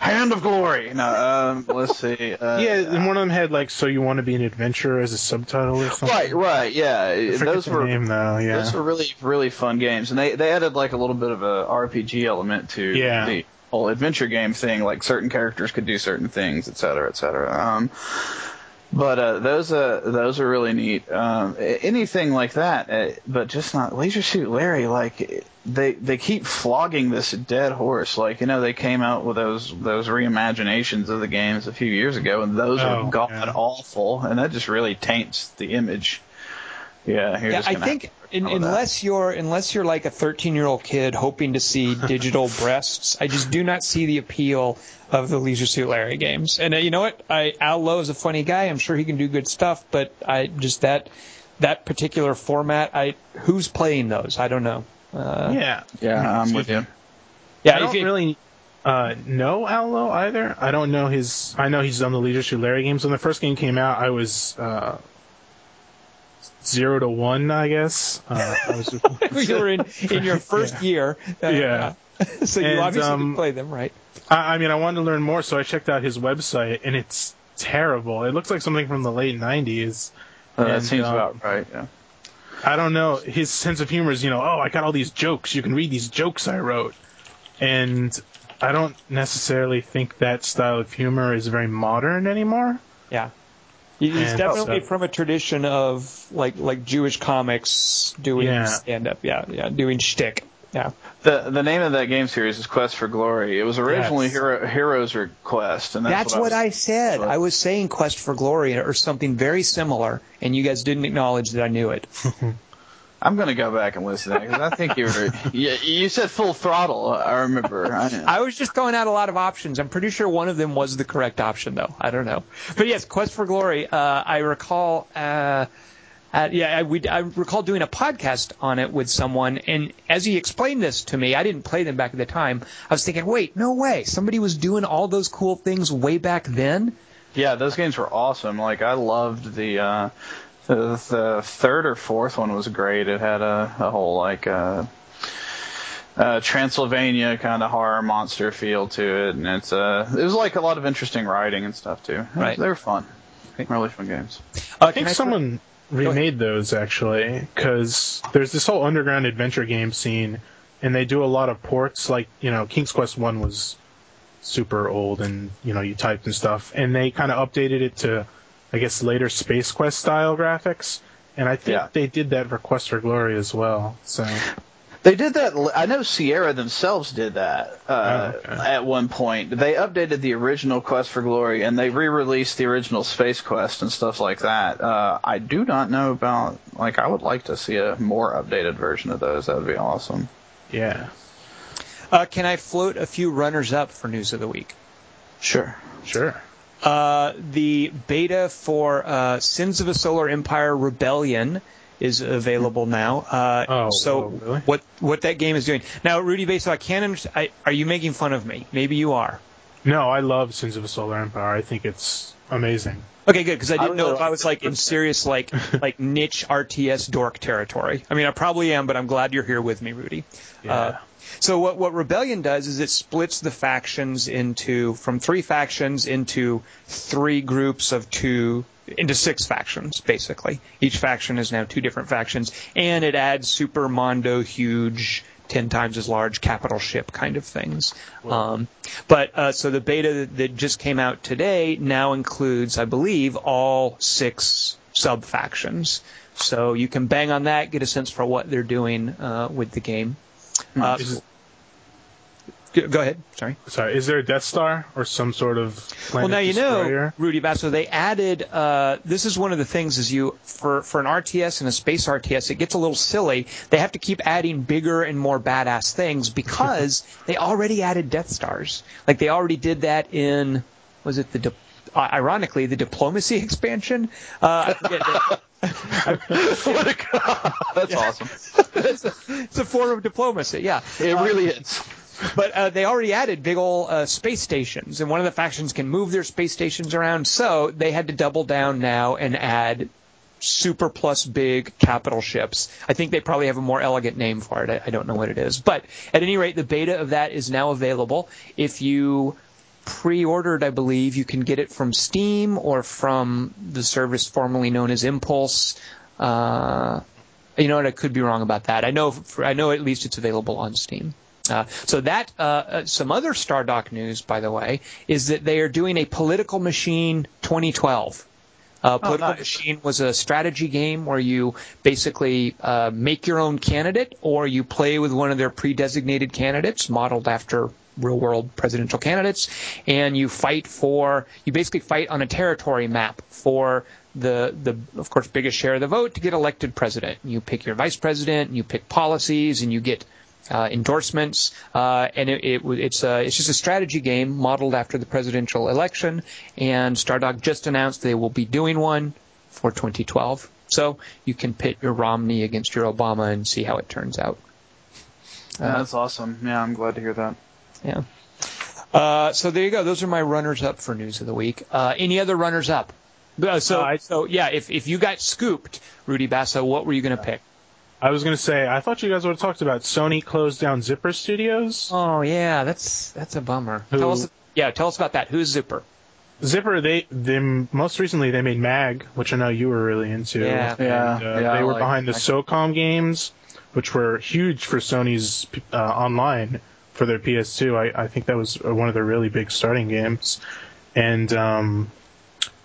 Hand of Glory. No, um, let's see. Uh, yeah, and one of them had like "So You Want to Be an Adventurer" as a subtitle or something. Right, right, yeah. Those were name, though, yeah. Those were really, really fun games, and they they added like a little bit of a R P G element to yeah. the whole adventure game thing. Like certain characters could do certain things, et cetera, et cetera. Um, But uh, those uh, those are really neat. Um, anything like that, uh, but just not Leisure Suit Larry. Like they they keep flogging this dead horse. Like you know, they came out with those those reimaginations of the games a few years ago, and those oh, are god yeah. awful, and that just really taints the image. Yeah, yeah. I think in, unless you're unless you're like a thirteen-year-old kid hoping to see digital breasts, I just do not see the appeal of the Leisure Suit Larry games. And uh, you know what? I, Al Lowe is a funny guy. I'm sure he can do good stuff, but I just that that particular format. I who's playing those? I don't know. Uh, yeah, yeah, I'm with you. Yeah, I don't it, really uh, know Al Lowe either. I don't know his. I know he's done the Leisure Suit Larry games. When the first game came out, I was. Uh, Zero to one, I guess. Uh, I was you were in, in your first yeah. year. Uh, yeah. So you and, obviously um, could play them, right? I, I mean, I wanted to learn more, so I checked out his website, and it's terrible. It looks like something from the late nineties. Uh, and, that seems um, about right, yeah. I don't know. His sense of humor is, you know, oh, I got all these jokes. You can read these jokes I wrote. And I don't necessarily think that style of humor is very modern anymore. Yeah. He's and definitely so. from a tradition of like like Jewish comics doing yeah. stand up, yeah, yeah, doing shtick. Yeah. The the name of that game series is Quest for Glory. It was originally yes. Hero, Heroes Request, and that's, that's what, what I, was, I said. What I was saying Quest for Glory or something very similar, and you guys didn't acknowledge that I knew it. I'm gonna go back and listen to that because I think you were you, you said Full Throttle. I remember. I, I was just throwing out a lot of options. I'm pretty sure one of them was the correct option, though. I don't know, but yes, Quest for Glory. Uh, I recall. Uh, uh, yeah, I, we, I recall doing a podcast on it with someone, and as he explained this to me, I didn't play them back at the time. I was thinking, wait, no way, somebody was doing all those cool things way back then. Yeah, those games were awesome. Like I loved the. Uh, The, the third or fourth one was great. It had a, a whole like uh, uh, Transylvania kind of horror monster feel to it, and it's uh, it was like a lot of interesting writing and stuff too. Right, they were fun, really fun games. Uh, I think I someone put... remade those actually because there's this whole underground adventure game scene, and they do a lot of ports. Like you know, King's Quest one was super old, and you know you typed and stuff, and they kind of updated it to. I guess later Space Quest style graphics, and I think yeah. they did that for Quest for Glory as well. So they did that. I know Sierra themselves did that uh, oh, okay. at one point. They updated the original Quest for Glory, and they re-released the original Space Quest and stuff like that. Uh, I do not know about. Like, I would like to see a more updated version of those. That would be awesome. Yeah. Uh, can I float a few runners up for news of the week? Sure. Sure. Uh, the beta for uh, Sins of a Solar Empire Rebellion is available now. Uh, oh, so oh, really? what what that game is doing now, Rudy Basso, I can't understand. I, are you making fun of me? Maybe you are. No, I love Sins of a Solar Empire. I think it's amazing. Okay, good, because I didn't I know, know if I was like in serious like like niche R T S dork territory. I mean, I probably am, but I'm glad you're here with me, Rudy. Yeah. Uh, So what, what Rebellion does is it splits the factions into from three factions into three groups of two into six factions basically. Each faction is now two different factions, and it adds Super Mondo huge ten times as large capital ship kind of things. Um, but uh, so the beta that just came out today now includes, I believe, all six sub factions. So you can bang on that, get a sense for what they're doing uh, with the game. Uh, go ahead. Sorry. Sorry. Is there a Death Star or some sort of planet? Well, now you destroyer? know, Rudy Basso, they added. Uh, this is one of the things is you for for an R T S and a space R T S, it gets a little silly. They have to keep adding bigger and more badass things because they already added Death Stars. Like they already did that in was it the di- ironically the diplomacy expansion. Uh, what a god. That's yeah. awesome. it's, a, it's a form of diplomacy, yeah. It really um, is. But uh, they already added big old uh, space stations, and one of the factions can move their space stations around, so they had to double down now and add super plus big capital ships. I think they probably have a more elegant name for it. I, I don't know what it is. But at any rate, the beta of that is now available. If you pre-ordered, I believe. You can get it from Steam or from the service formerly known as Impulse. Uh, you know what? I could be wrong about that. I know. For, I know at least it's available on Steam. Uh, so that uh, some other Stardock news, by the way, is that they are doing a Political Machine twenty twelve. Uh, Political oh, nice. Machine was a strategy game where you basically uh, make your own candidate, or you play with one of their pre-designated candidates modeled after real-world presidential candidates, and you fight for you basically fight on a territory map for the the of course biggest share of the vote to get elected president. You pick your vice president, and you pick policies, and you get Uh, endorsements, uh, and it, it, it's uh, it's just a strategy game modeled after the presidential election. And Stardock just announced they will be doing one for twenty twelve, so you can pit your Romney against your Obama and see how it turns out. Uh, That's awesome. Yeah, I'm glad to hear that. Yeah. Uh, so there you go. Those are my runners up for news of the week. Uh, any other runners up? Uh, so, uh, so yeah, if if you got scooped, Rudy Basso, what were you going to pick? I was going to say, I thought you guys would have talked about Sony closed down Zipper Studios. Oh, yeah, that's that's a bummer. Who, tell us, yeah, tell us about that. Who's Zipper? Zipper, they, they most recently they made MAG, which I know you were really into. Yeah, and, yeah, uh, yeah. They were like, behind the SOCOM games, which were huge for Sony's uh, online for their P S two. I, I think that was one of their really big starting games. And, um,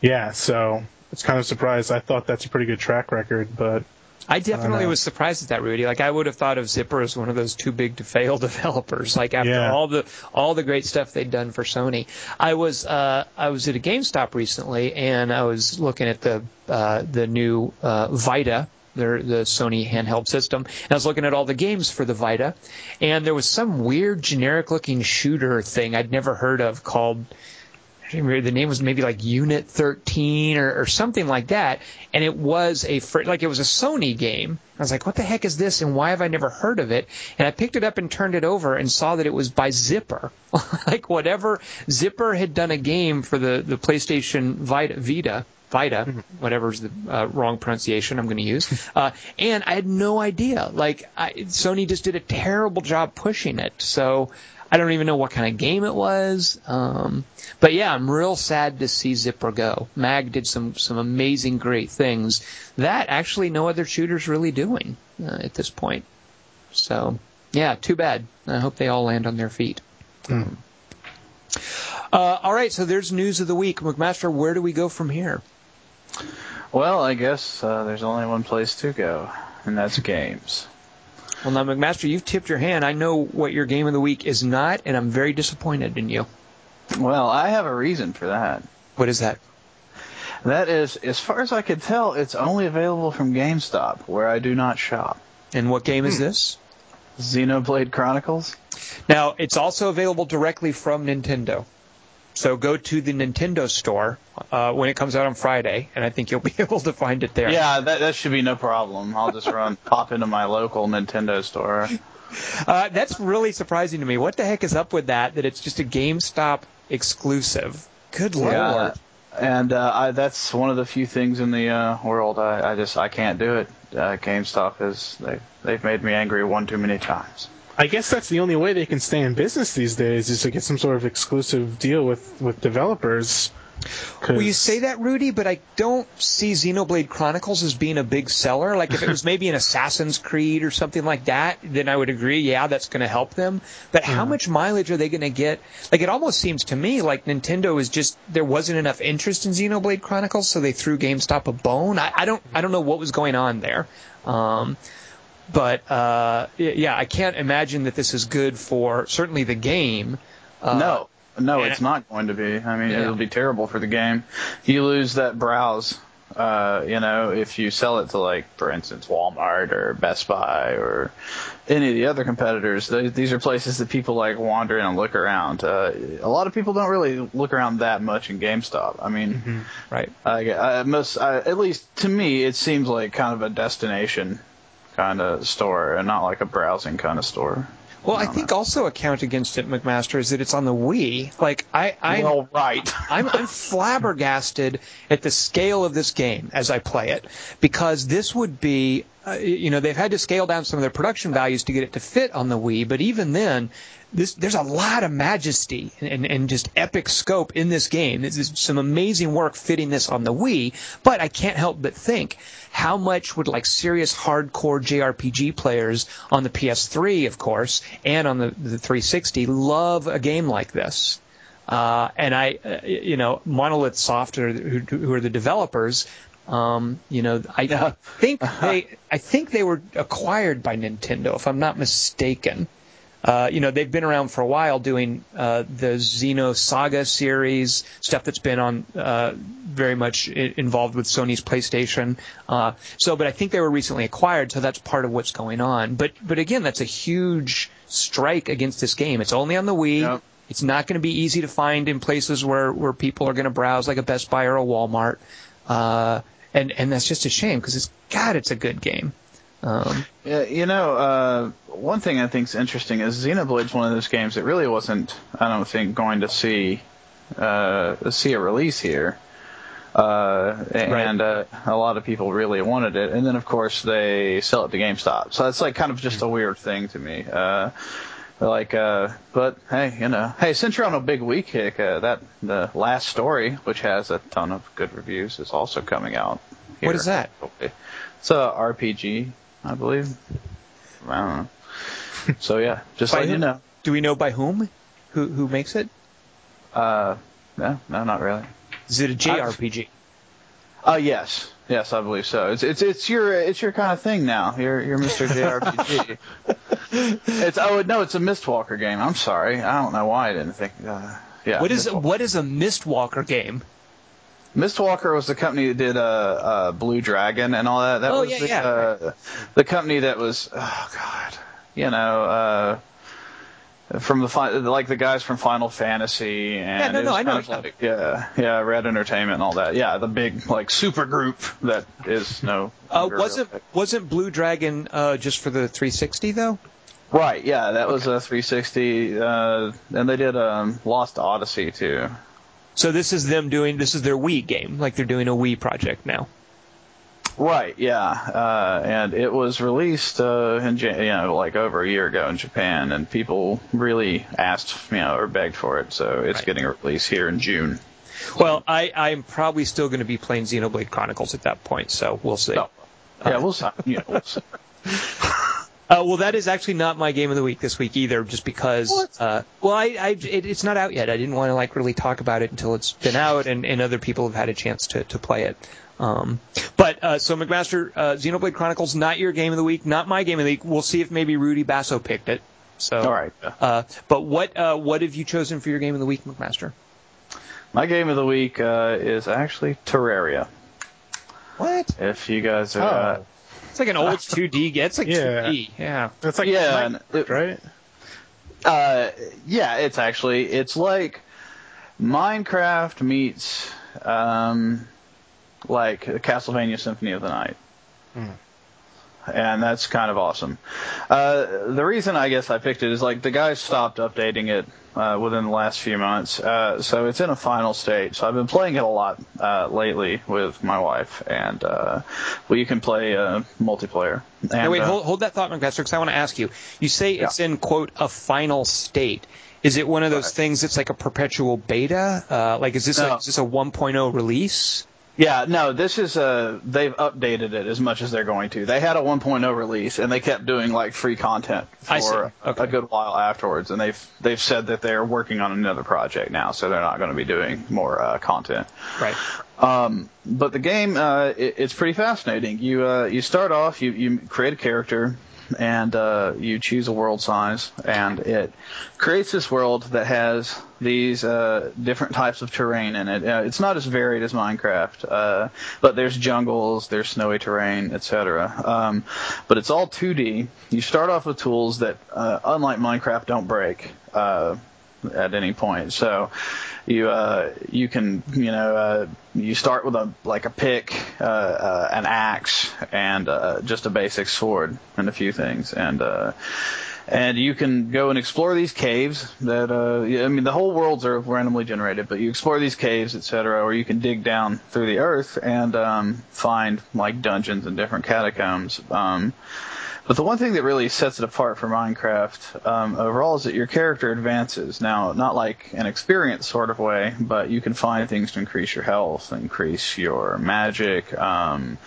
yeah, so it's kind of a surprise. I thought that's a pretty good track record, but... I definitely I was surprised at that, Rudy. Like, I would have thought of Zipper as one of those too big to fail developers. Like, after yeah. all the all the great stuff they'd done for Sony, I was uh, I was at a GameStop recently, and I was looking at the uh, the new uh, Vita, their, the Sony handheld system, and I was looking at all the games for the Vita, and there was some weird generic-looking shooter thing I'd never heard of called. The name was maybe like Unit thirteen or, or something like that, and it was a fr- like it was a Sony game. I was like, what the heck is this, and why have I never heard of it? And I picked it up and turned it over and saw that it was by Zipper. Like whatever Zipper had done a game for the, the PlayStation Vita, Vita, Vita, whatever's the uh, wrong pronunciation I'm going to use. Uh, and I had no idea. Like I, Sony just did a terrible job pushing it. So. I don't even know what kind of game it was. Um, but, yeah, I'm real sad to see Zipper go. MAG did some, some amazing, great things that actually no other shooter's really doing uh, at this point. So, yeah, too bad. I hope they all land on their feet. Mm. Uh, all right, so there's news of the week. McMaster, where do we go from here? Well, I guess uh, there's only one place to go, and that's games. Well, now, McMaster, you've tipped your hand. I know what your game of the week is not, and I'm very disappointed in you. Well, I have a reason for that. What is that? That is, as far as I could tell, it's only available from GameStop, where I do not shop. And what game hmm. is this? Xenoblade Chronicles. Now, it's also available directly from Nintendo. So go to the Nintendo store uh, when it comes out on Friday, and I think you'll be able to find it there. Yeah, that, that should be no problem. I'll just run, pop into my local Nintendo store. Uh, that's really surprising to me. What the heck is up with that, that it's just a GameStop exclusive? Good Lord. Yeah, and uh, I, that's one of the few things in the uh, world I, I just I can't do it. Uh, GameStop, is they, they've made me angry one too many times. I guess that's the only way they can stay in business these days, is to get some sort of exclusive deal with, with developers. Well, you say that, Rudy, but I don't see Xenoblade Chronicles as being a big seller. Like, if it was maybe an Assassin's Creed or something like that, then I would agree, yeah, that's going to help them. But how yeah. much mileage are they going to get? Like, it almost seems to me like Nintendo is just, there wasn't enough interest in Xenoblade Chronicles, so they threw GameStop a bone. I, I don't I don't know what was going on there. Um But, uh, yeah, I can't imagine that this is good for certainly the game. Uh, no, no, it's not going to be. I mean, yeah. it'll be terrible for the game. You lose that browse, uh, you know, if you sell it to, like, for instance, Walmart or Best Buy or any of the other competitors. These are places that people, like, wander in and look around. Uh, a lot of people don't really look around that much in GameStop. I mean, mm-hmm. right. I, I must, I, at least to me, it seems like kind of a destination kind of store, and not like a browsing kind of store. Well, I think also a count against it, McMaster, is that it's on the Wii. Like I, I well, right. I'm, I'm flabbergasted at the scale of this game as I play it, because this would be uh, you know, they've had to scale down some of their production values to get it to fit on the Wii. But even then, this, there's a lot of majesty and, and, and just epic scope in this game. This is some amazing work fitting this on the Wii. But I can't help but think, how much would like serious hardcore J R P G players on the P S three, of course, and on the, the three sixty love a game like this? Uh, and I, uh, you know, Monolith Soft, who, who are the developers, um, you know, I, I think uh-huh. they, I think they were acquired by Nintendo, if I'm not mistaken. Uh, you know, they've been around for a while doing uh, the Xenosaga series, stuff that's been on uh, very much I- involved with Sony's PlayStation. Uh, so, but I think they were recently acquired, so that's part of what's going on. But, but again, that's a huge strike against this game. It's only on the Wii. Yep. It's not going to be easy to find in places where, where people are going to browse, like a Best Buy or a Walmart. Uh, and, and that's just a shame, because it's, God, it's a good game. Um, yeah, you know, uh, one thing I think is interesting is Xenoblade's one of those games that really wasn't, I don't think, going to see uh, see a release here, uh, and right. uh, a lot of people really wanted it. And then, of course, they sell it to GameStop, so that's like kind of just a weird thing to me. Uh, like, uh, but hey, you know, hey, since you're on a big Wii kick, uh, that the Last Story, which has a ton of good reviews, is also coming out here. What is that? It's a R P G. I believe. I don't know. So yeah, just let you know. Do we know by whom? Who who makes it? Uh, no, no, not really. Is it a J R P G? Oh uh, yes, yes, I believe so. It's it's it's your it's your kind of thing now. You're you're Mister J R P G. It's oh no, it's a Mistwalker game. I'm sorry, I don't know why I didn't think. Uh, yeah. What is Mistwalker. What is a Mistwalker game? Mistwalker was the company that did uh, uh, Blue Dragon and all that. That oh, was yeah, the, yeah. Uh, the company that was, oh, God, you know, uh, from the fi- like the guys from Final Fantasy. And yeah, no, no, I know. Like, yeah, yeah, Red Entertainment and all that. Yeah, the big, like, super group that is no. uh, wasn't, wasn't Blue Dragon uh, just for the three sixty, though? Right, yeah, that okay. was a three sixty. Uh, and they did um, Lost Odyssey, too. So this is them doing, this is their Wii game, like they're doing a Wii project now. Right, yeah. Uh, and it was released, uh, in, you know, like over a year ago in Japan, and people really asked, you know, or begged for it, so it's right. getting a release here in June. Well, I, I'm probably still going to be playing Xenoblade Chronicles at that point, so we'll see. No. Yeah, we'll see. Yeah, we'll see. Uh, well, that is actually not my game of the week this week either, just because. Uh, well, I, I it, it's not out yet. I didn't want to like really talk about it until it's been out, and, and other people have had a chance to, to play it. Um, but uh, so McMaster, uh, Xenoblade Chronicles, not your game of the week, not my game of the week. We'll see if maybe Rudy Basso picked it. So, all right. Uh, but what uh, what have you chosen for your game of the week, McMaster? My game of the week uh, is actually Terraria. What? If you guys are. Oh. Uh, It's like an old two D game. It's like yeah. two D. Yeah. It's like yeah, Minecraft, right? Uh, yeah, it's actually, it's like Minecraft meets, um, like Castlevania Symphony of the Night. Mm. And that's kind of awesome. Uh, the reason I guess I picked it is like the guys stopped updating it uh, within the last few months. Uh, so it's in a final state. So I've been playing it a lot uh, lately with my wife. And uh, well, you can play uh, multiplayer. And, now wait, uh, hold, hold that thought, McMaster, because I want to ask you. You say it's yeah. in, quote, a final state. Is it one of those right. things that's like a perpetual beta? Uh, like, is this, no. a, is this a one point oh release? Yeah, no, this is uh they've updated it as much as they're going to. They had a one point oh release, and they kept doing like free content for okay. a good while afterwards, and they've they've said that they're working on another project now, so they're not going to be doing more uh, content. Right. Um, but the game uh, it, it's pretty fascinating. You uh, you start off, you you create a character, and uh, you choose a world size, and it creates this world that has these uh, different types of terrain in it. Uh, it's not as varied as Minecraft, uh, but there's jungles, there's snowy terrain, et cetera. Um, but it's all two D. You start off with tools that, uh, unlike Minecraft, don't break uh, at any point. So you uh, you can, you know, uh, you start with a like a pick, uh, uh, an axe, and uh, just a basic sword and a few things. And uh, And you can go and explore these caves that, uh, I mean, the whole worlds are randomly generated, but you explore these caves, et cetera, or you can dig down through the earth and um, find, like, dungeons and different catacombs. Um, but the one thing that really sets it apart from Minecraft um, overall is that your character advances. Now, not like an experience sort of way, but you can find things to increase your health, increase your magic, um,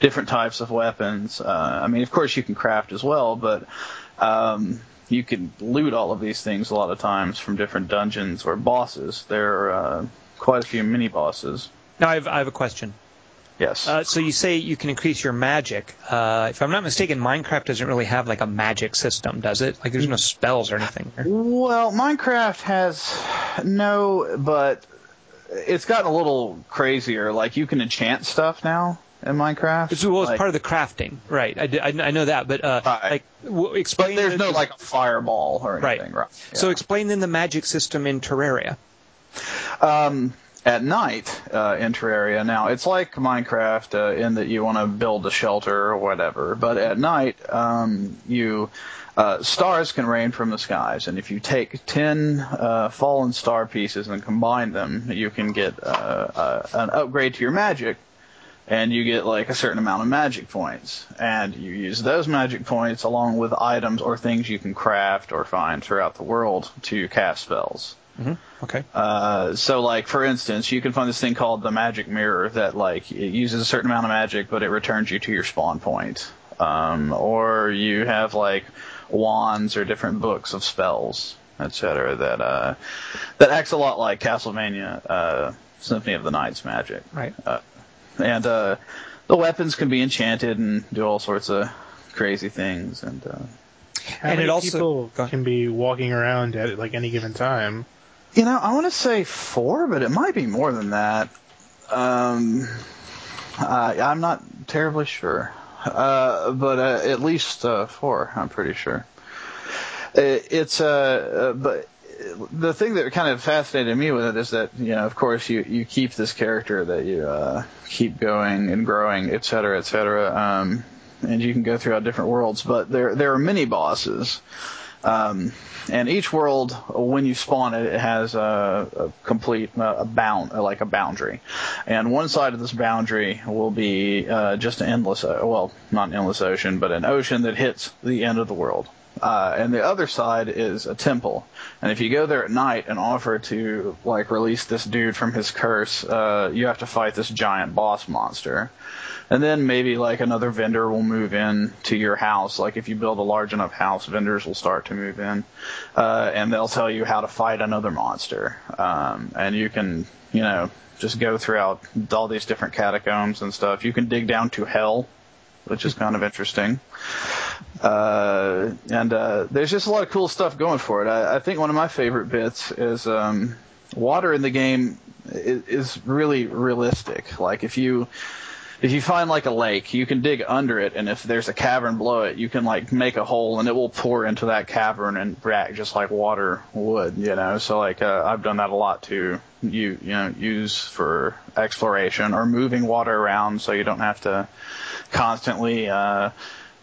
different types of weapons. Uh, I mean, of course, you can craft as well, but... Um, you can loot all of these things a lot of times from different dungeons or bosses. There are uh, quite a few mini bosses. Now, I have, I have a question. Yes. Uh, so you say you can increase your magic. Uh, if I'm not mistaken, Minecraft doesn't really have like a magic system, does it? Like there's no spells or anything. Well, Minecraft has no, but it's gotten a little crazier. Like you can enchant stuff now. In Minecraft? It's, well, it's like, part of the crafting, right. I, I, I know that, but uh, right. like, w- explain... But there's the, no, like, a fireball or anything. Right. right. Yeah. So explain, then, the magic system in Terraria. Um, at night, uh, in Terraria, now, it's like Minecraft uh, in that you want to build a shelter or whatever, but at night, um, you... Uh, stars can rain from the skies, and if you take ten uh, fallen star pieces and combine them, you can get uh, uh, an upgrade to your magic, and you get, like, a certain amount of magic points. And you use those magic points along with items or things you can craft or find throughout the world to cast spells. Mm-hmm. Okay. Uh, so, like, for instance, you can find this thing called the magic mirror that, like, it uses a certain amount of magic, but it returns you to your spawn point. Um, or you have, like, wands or different books of spells, et cetera, that, uh, that acts a lot like Castlevania uh, Symphony of the Night's magic. Right. Uh, And uh, the weapons can be enchanted and do all sorts of crazy things. And uh, How and many it also people can be walking around at like any given time. You know, I want to say four, but it might be more than that. Um, uh, I'm not terribly sure, uh, but uh, at least uh, four, I'm pretty sure. It, it's uh, uh, but. The thing that kind of fascinated me with it is that, you know, of course, you, you keep this character that you uh, keep going and growing, et cetera, et cetera, um, and you can go throughout different worlds. But there there are mini bosses, um, and each world, when you spawn it, it has a, a complete a bound like a boundary, and one side of this boundary will be uh, just an endless, well, not an endless ocean, but an ocean that hits the end of the world. Uh, and the other side is a temple. And if you go there at night and offer to, like, release this dude from his curse, uh, you have to fight this giant boss monster. And then maybe, like, another vendor will move in to your house. Like, if you build a large enough house, vendors will start to move in. Uh, and they'll tell you how to fight another monster. Um, and you can, you know, just go throughout all these different catacombs and stuff. You can dig down to hell, which is kind of interesting. Uh, and uh, there's just a lot of cool stuff going for it. I, I think one of my favorite bits is um, water in the game is, is really realistic. Like if you if you find like a lake, you can dig under it, and if there's a cavern below it, you can like make a hole, and it will pour into that cavern and react just like water would. You know, so like uh, I've done that a lot to you you know use for exploration or moving water around, so you don't have to constantly. Uh,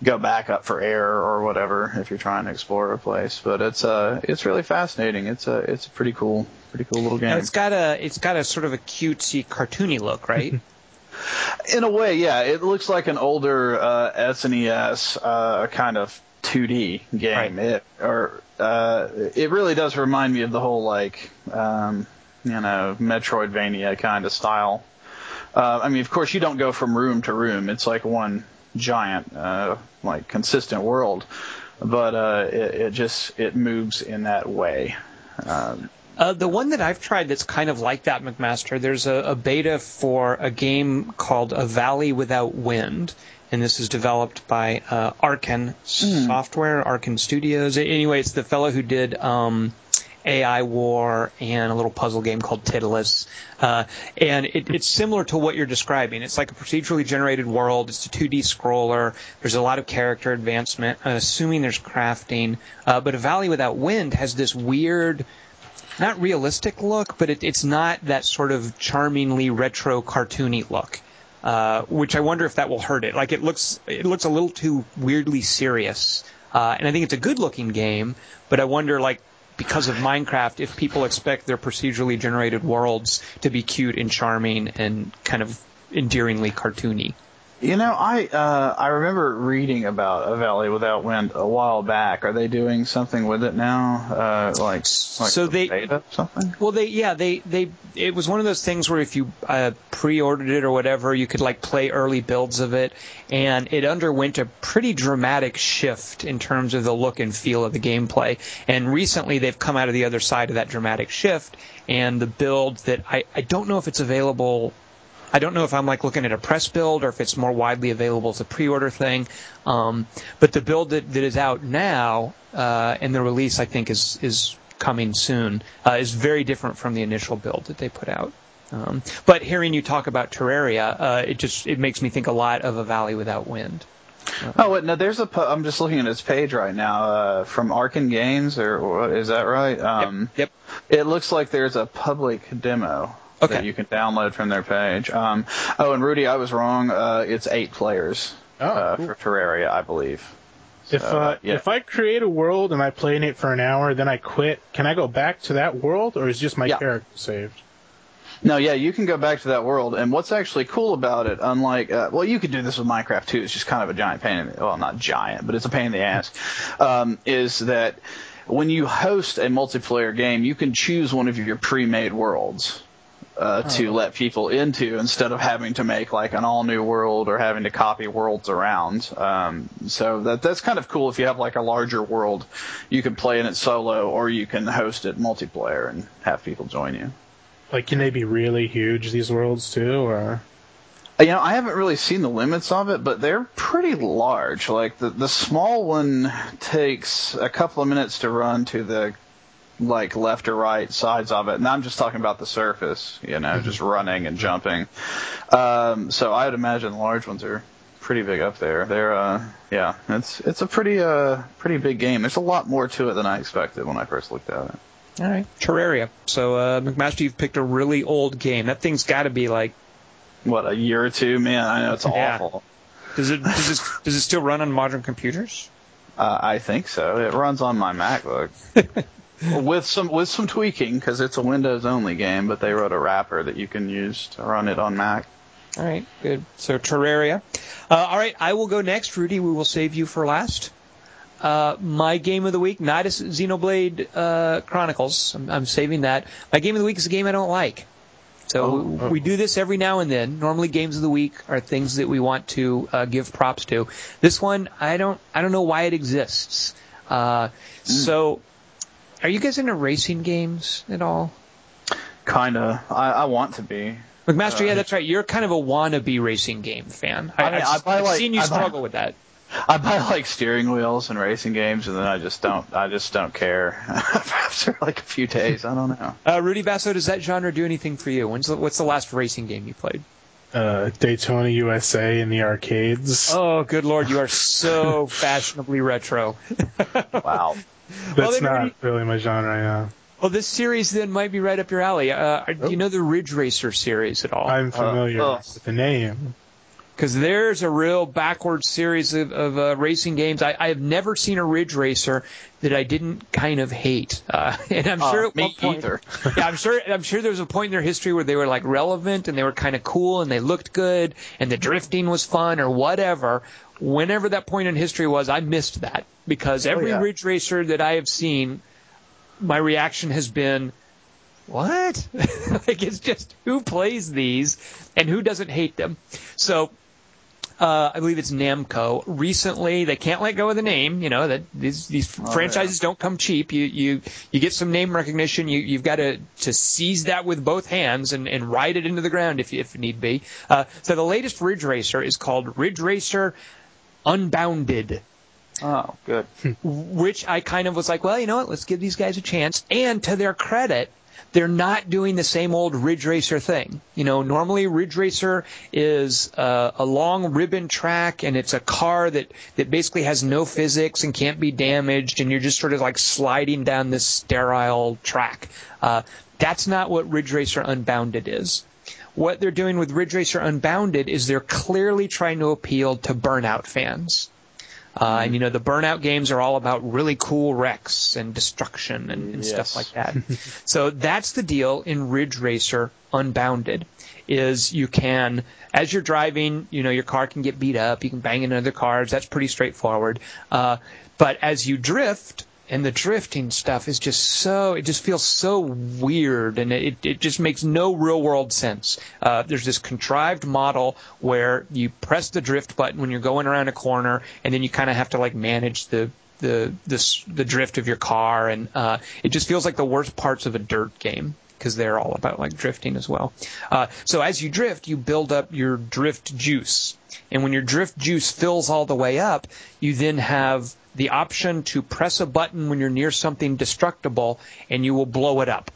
go back up for air or whatever if you're trying to explore a place, but it's uh it's really fascinating. It's a it's a pretty cool pretty cool little game. And it's got a it's got a sort of a cutesy cartoony look, right? In a way, yeah. It looks like an older uh, S N E S uh, kind of two D game. Right. It or uh, it really does remind me of the whole like um, you know Metroidvania kind of style. Uh, I mean, of course, you don't go from room to room. It's like one. Giant, uh, like consistent world, but uh, it, it just it moves in that way. Um, uh, the one that I've tried that's kind of like that, McMaster. There's a, a beta for a game called A Valley Without Wind, and this is developed by uh, Arkane mm. Software, Arkane Studios. Anyway, it's the fellow who did. Um, A I War, and a little puzzle game called Tiddalus. Uh, and it, it's similar to what you're describing. It's like a procedurally generated world. It's a two D scroller. There's a lot of character advancement. I'm assuming there's crafting. Uh, but A Valley Without Wind has this weird, not realistic look, but it, it's not that sort of charmingly retro cartoony look, uh, which I wonder if that will hurt it. Like it looks, it looks a little too weirdly serious. Uh, and I think it's a good-looking game, but I wonder, like, because of Minecraft, if people expect their procedurally generated worlds to be cute and charming and kind of endearingly cartoony. You know, I uh, I remember reading about A Valley Without Wind a while back. Are they doing something with it now? Uh, like like so the they, beta something? Well, they yeah they, they it was one of those things where if you uh, pre-ordered it or whatever, you could like play early builds of it, and it underwent a pretty dramatic shift in terms of the look and feel of the gameplay. And recently, they've come out of the other side of that dramatic shift, and the build that I I don't know if it's available. I don't know if I'm like looking at a press build or if it's more widely available as a pre-order thing, um, but the build that, that is out now uh, and the release I think is is coming soon uh, is very different from the initial build that they put out. Um, but hearing you talk about Terraria, uh, it just it makes me think a lot of A Valley Without Wind. Uh, oh wait, no, there's a. Po- I'm just looking at his page right now uh, from Arkane Games, or, or is that right? Um, yep, yep. It looks like there's a public demo. Okay. That you can download from their page. Um, oh, and Rudy, I was wrong. Uh, it's eight players oh, uh, cool. for Terraria, I believe. So, if uh, yeah. if I create a world and I play in it for an hour, then I quit, can I go back to that world, or is just my yeah. character saved? No, yeah, you can go back to that world. And what's actually cool about it, unlike... Uh, well, you could do this with Minecraft, too. It's just kind of a giant pain in the... Well, not giant, but it's a pain in the ass. Um, is that when you host a multiplayer game, you can choose one of your pre-made worlds. Uh, to oh. let people into instead of having to make like an all-new world or having to copy worlds around. Um, so that that's kind of cool if you have like a larger world. You can play in it solo or you can host it multiplayer and have people join you. Like, can they be really huge, these worlds, too? Or... You know, I haven't really seen the limits of it, but they're pretty large. Like, the, the small one takes a couple of minutes to run to the... like left or right sides of it, and I'm just talking about the surface, you know, just running and jumping. Um, so I would imagine the large ones are pretty big up there. They're, uh, yeah, it's it's a pretty uh pretty big game. There's a lot more to it than I expected when I first looked at it. All right, Terraria. So uh, McMaster, you've picked a really old game. That thing's got to be like what, a year or two? Man, I know it's yeah. awful. Does it does it does it still run on modern computers? Uh, I think so. It runs on my MacBook. With some with some tweaking, because it's a Windows-only game, but they wrote a wrapper that you can use to run it on Mac. All right, good. So Terraria. Uh, all right, I will go next. Rudy, we will save you for last. Uh, my game of the week, not as Xenoblade uh, Chronicles. I'm, I'm saving that. My game of the week is a game I don't like. So oh, oh. we do this every now and then. Normally, games of the week are things that we want to uh, give props to. This one, I don't I don't know why it exists. Uh, mm. So... Are you guys into racing games at all? Kinda. I, I want to be. McMaster, uh, yeah, that's right. You're kind of a wannabe racing game fan. I, I mean, I've, I buy I've like, seen you I struggle buy, with that. I buy like steering wheels and racing games, and then I just don't. I just don't care after like a few days. I don't know. Uh, Rudy Basso, does that genre do anything for you? When's the, what's the last racing game you played? Uh, Daytona U S A in the arcades. Oh, good lord! You are so fashionably retro. Wow. That's well, then, not Rudy, really my genre, yeah. Well, this series then might be right up your alley. Uh, oh. Do you know the Ridge Racer series at all? I'm familiar uh, with the name. Because there's a real backwards series of, of uh, racing games. I, I have never seen a Ridge Racer that I didn't kind of hate, uh, and I'm uh, sure at one point, either. yeah, I'm sure I'm sure there was a point in their history where they were like relevant and they were kind of cool and they looked good and the drifting was fun or whatever. Whenever that point in history was, I missed that because every oh, yeah. Ridge Racer that I have seen, my reaction has been, "What?" Like it's just who plays these and who doesn't hate them. So. Uh, I believe it's Namco. Recently, they can't let go of the name. You know that these these oh, franchises yeah. don't come cheap. You you you get some name recognition. You you've got to to seize that with both hands and, and ride it into the ground if if need be. Uh, so the latest Ridge Racer is called Ridge Racer Unbounded. Oh, good. Which I kind of was like, well, you know what? Let's give these guys a chance. And to their credit. They're not doing the same old Ridge Racer thing. You know, normally Ridge Racer is uh, a long ribbon track, and it's a car that, that basically has no physics and can't be damaged, and you're just sort of like sliding down this sterile track. Uh, that's not what Ridge Racer Unbounded is. What they're doing with Ridge Racer Unbounded is they're clearly trying to appeal to Burnout fans. Uh, and, you know, the Burnout games are all about really cool wrecks and destruction and, and yes. stuff like that. So that's the deal in Ridge Racer Unbounded, is you can, as you're driving, you know, your car can get beat up. You can bang into other cars. That's pretty straightforward. Uh, but as you drift, and the drifting stuff is just so, it just feels so weird, and it, it just makes no real-world sense. Uh, there's this contrived model where you press the drift button when you're going around a corner, and then you kind of have to, like, manage the the the, the drift of your car, and uh, it just feels like the worst parts of a dirt game, because they're all about, like, drifting as well. Uh, so as you drift, you build up your drift juice. And when your drift juice fills all the way up, you then have the option to press a button when you're near something destructible, and you will blow it up.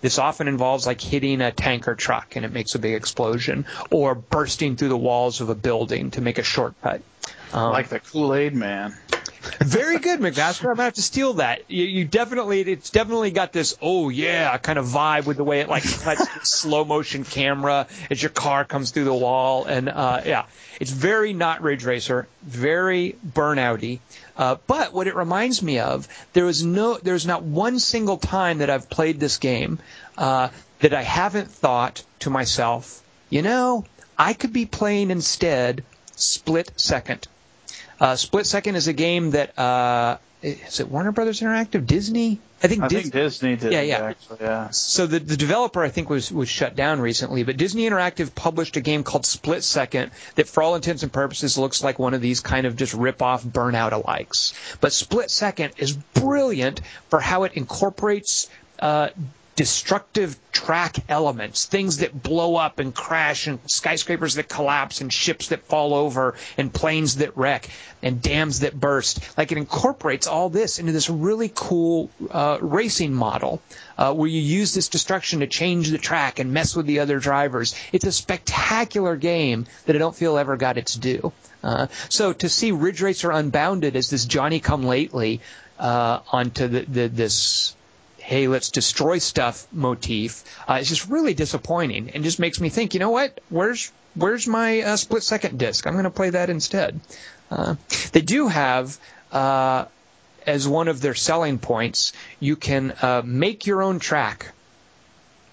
This often involves, like, hitting a tank or truck, and it makes a big explosion, or bursting through the walls of a building to make a shortcut. Um, like the Kool-Aid Man. Very good, McMaster. I'm going to have to steal that. You, you definitely, it's definitely got this, oh, yeah, kind of vibe with the way it, like, cuts slow-motion camera as your car comes through the wall. And, uh, yeah, it's very not Ridge Racer, very Burnout-y. Uh, but what it reminds me of, there was no, there's not one single time that I've played this game uh, that I haven't thought to myself, you know, I could be playing instead Split Second. Uh, Split Second is a game that, uh, is it Warner Brothers Interactive? Disney? I think, I Dis- think Disney did yeah, yeah. actually, yeah. So the, the developer, I think, was, was shut down recently, but Disney Interactive published a game called Split Second that, for all intents and purposes, looks like one of these kind of just rip-off Burnout-alikes. But Split Second is brilliant for how it incorporates uh, destructive track elements, things that blow up and crash, and skyscrapers that collapse, and ships that fall over, and planes that wreck, and dams that burst. Like, it incorporates all this into this really cool uh, racing model uh, where you use this destruction to change the track and mess with the other drivers. It's a spectacular game that I don't feel ever got its due. Uh, so to see Ridge Racer Unbounded as this Johnny-come-lately uh, onto the, the, this... hey, let's destroy stuff motif, uh, it's just really disappointing, and just makes me think, you know what, where's where's my uh, Split Second disc? I'm going to play that instead. Uh, they do have, uh, as one of their selling points, you can uh, make your own track,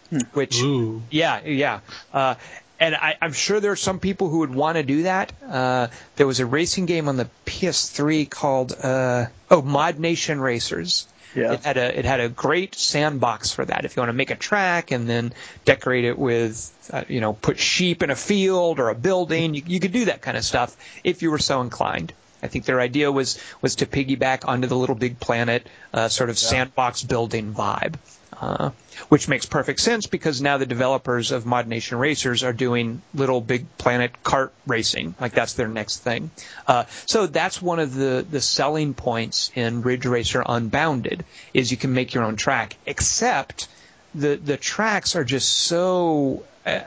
hmm. which, Ooh. yeah, yeah, uh, and I, I'm sure there are some people who would want to do that. Uh, there was a racing game on the P S three called, uh, oh, Mod Nation Racers. Yeah. It had a it had a great sandbox for that. If you want to make a track and then decorate it with, uh, you know, put sheep in a field or a building, you, you could do that kind of stuff if you were so inclined. I think their idea was, was to piggyback onto the Little Big Planet uh, sort of yeah. sandbox building vibe, uh, which makes perfect sense because now the developers of Mod Nation Racers are doing Little Big Planet kart racing. Like, that's their next thing. Uh, so that's one of the, the selling points in Ridge Racer Unbounded, is you can make your own track, except the, the tracks are just so... Uh,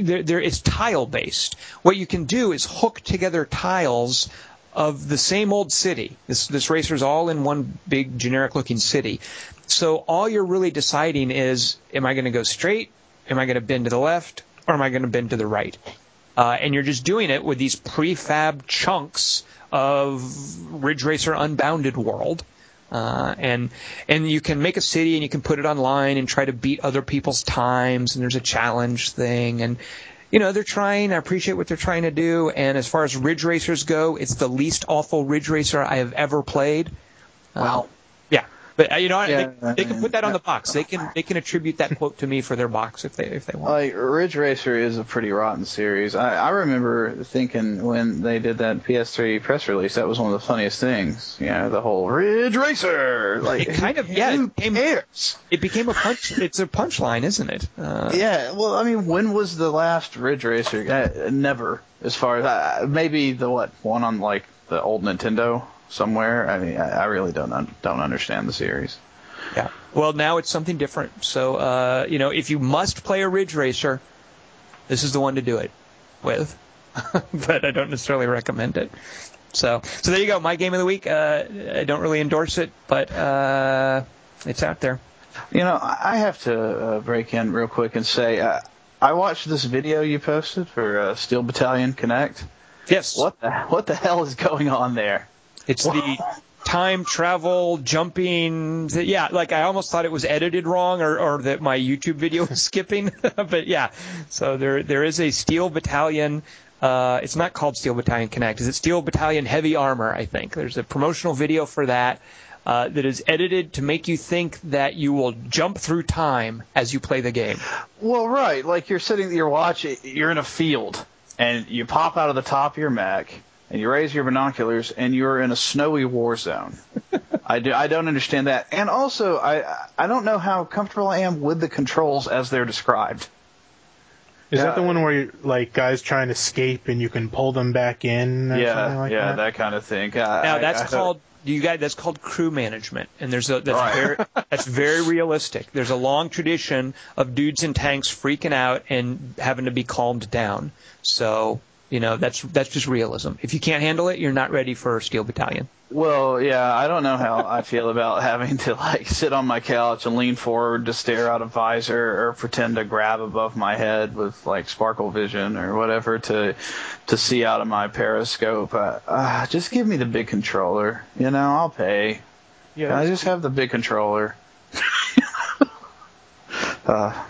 there, there, it's tile-based. What you can do is hook together tiles of the same old city. This this racer's all in one big generic-looking city. So all you're really deciding is, am I going to go straight? Am I going to bend to the left? Or am I going to bend to the right? Uh, and you're just doing it with these prefab chunks of Ridge Racer Unbounded world. Uh, and and you can make a city, and you can put it online and try to beat other people's times, and there's a challenge thing, and, you know, they're trying. I appreciate what they're trying to do, and as far as Ridge Racers go, it's the least awful Ridge Racer I have ever played. Wow. Uh, yeah. But, uh, you know, yeah, they, they can put that on the box. They can they can attribute that quote to me for their box if they if they want. Like, Ridge Racer is a pretty rotten series. I, I remember thinking when they did that P S three press release, that was one of the funniest things. You know, the whole Ridge Racer. Like, it kind of, yeah, who it became, cares? It became a punch. It's a punchline, isn't it? Uh, yeah. Well, I mean, when was the last Ridge Racer? Uh, never, as far as uh, maybe the what one on like the old Nintendo. Somewhere, I mean, I really don't un- don't understand the series. Yeah. Well, now it's something different. So, uh, you know, if you must play a Ridge Racer, this is the one to do it with. But I don't necessarily recommend it. So, so there you go. My game of the week. Uh, I don't really endorse it, but uh, it's out there. You know, I have to uh, break in real quick and say uh, I watched this video you posted for uh, Steel Battalion Connect. Yes. What the what the hell is going on there? It's the time travel jumping. Yeah, like I almost thought it was edited wrong, or, or that my YouTube video was skipping. But yeah, so there there is a Steel Battalion. Uh, it's not called Steel Battalion Connect. Is it Steel Battalion Heavy Armor? I think there's a promotional video for that. Uh, that is edited to make you think that you will jump through time as you play the game. Well, right. Like you're sitting, you're watching, you're in a field, and you pop out of the top of your Mac, and you raise your binoculars, and you're in a snowy war zone. I, do, I don't understand that. And also, I I don't know how comfortable I am with the controls as they're described. Is uh, that the one where you, like guys trying to escape and you can pull them back in? Or yeah, something like yeah, that? that kind of thing. I, now, I, that's I, called... You guys, that's called crew management, and there's a that's, right. very, that's very realistic. There's a long tradition of dudes in tanks freaking out and having to be calmed down. So, you know, that's that's just realism. If you can't handle it, you're not ready for Steel Battalion. Well, yeah, I don't know how I feel about having to like sit on my couch and lean forward to stare out a visor or pretend to grab above my head with like sparkle vision or whatever to to see out of my periscope. Uh, uh, just give me the big controller, you know. I'll pay. Yeah, I just have the big controller. uh,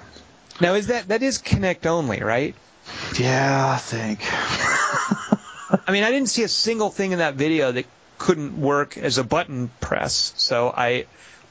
now is that that is Kinect only, right? Yeah, I think. I mean, I didn't see a single thing in that video that couldn't work as a button press, so I,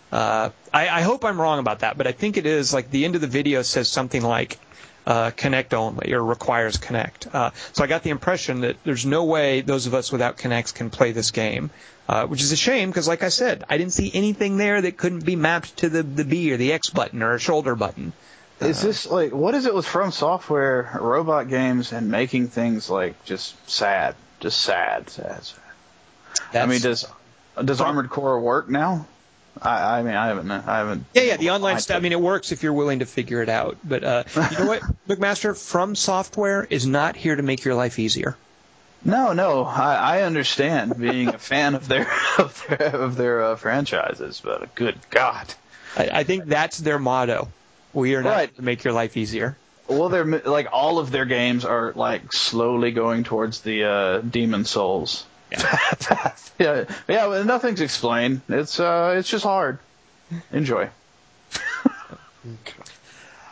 uh, I I hope I'm wrong about that, but I think it is, like, the end of the video says something like uh, Kinect only, or requires Kinect. Uh, so I got the impression that there's no way those of us without Kinects can play this game, uh, which is a shame, because like I said, I didn't see anything there that couldn't be mapped to the, the B or the X button or a shoulder button. Uh, is this, like, what is it with From Software, robot games, and making things, like, just sad, just sad, sad, sad. That's, I mean, does does Armored Core work now? I, I mean, I haven't, I haven't. Yeah, yeah, the online stuff. I mean, it works if you're willing to figure it out. But uh, you know what, McMaster, From Software is not here to make your life easier. No, no, I, I understand being a fan of their of their, of their uh, franchises, but good God, I, I think that's their motto. We are not right. to make your life easier. Well, they're like all of their games are like slowly going towards the uh, Demon Souls. Yeah. yeah, yeah, but nothing's explained. It's uh, it's just hard. Enjoy. uh,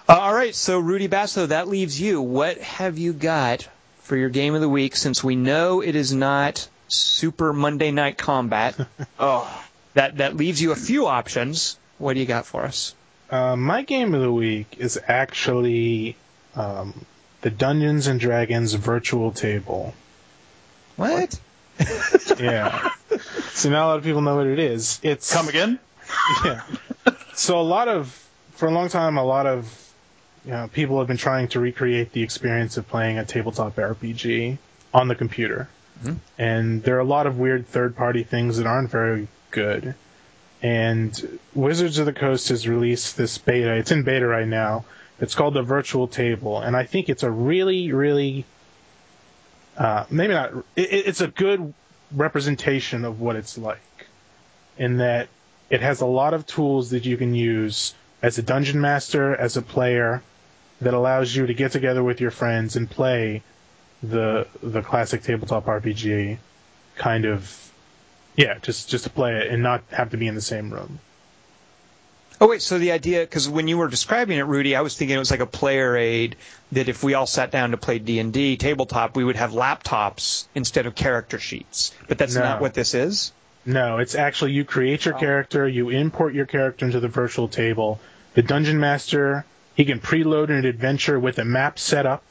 all right, so Rudy Basso, that leaves you. What have you got for your game of the week? Since we know it is not Super Monday Night Combat, oh, that that leaves you a few options. What do you got for us? Uh, my game of the week is actually um, the Dungeons and Dragons Virtual Table. What? Yeah. So now a lot of people know what it is. It's come again? Yeah. So a lot of for a long time a lot of you know, people have been trying to recreate the experience of playing a tabletop R P G on the computer. Mm-hmm. And there are a lot of weird third party things that aren't very good. And Wizards of the Coast has released this beta. It's in beta right now. It's called the Virtual Table, and I think it's a really, really Uh, maybe not. It, it's a good representation of what it's like, in that it has a lot of tools that you can use as a dungeon master, as a player, that allows you to get together with your friends and play the the classic tabletop R P G kind of, yeah, just just to play it and not have to be in the same room. Oh, wait, so the idea, because when you were describing it, Rudy, I was thinking it was like a player aid, that if we all sat down to play D and D tabletop, we would have laptops instead of character sheets. But that's no. not what this is? No, it's actually you create your oh. character, you import your character into the virtual table. The Dungeon Master, he can preload an adventure with a map set up.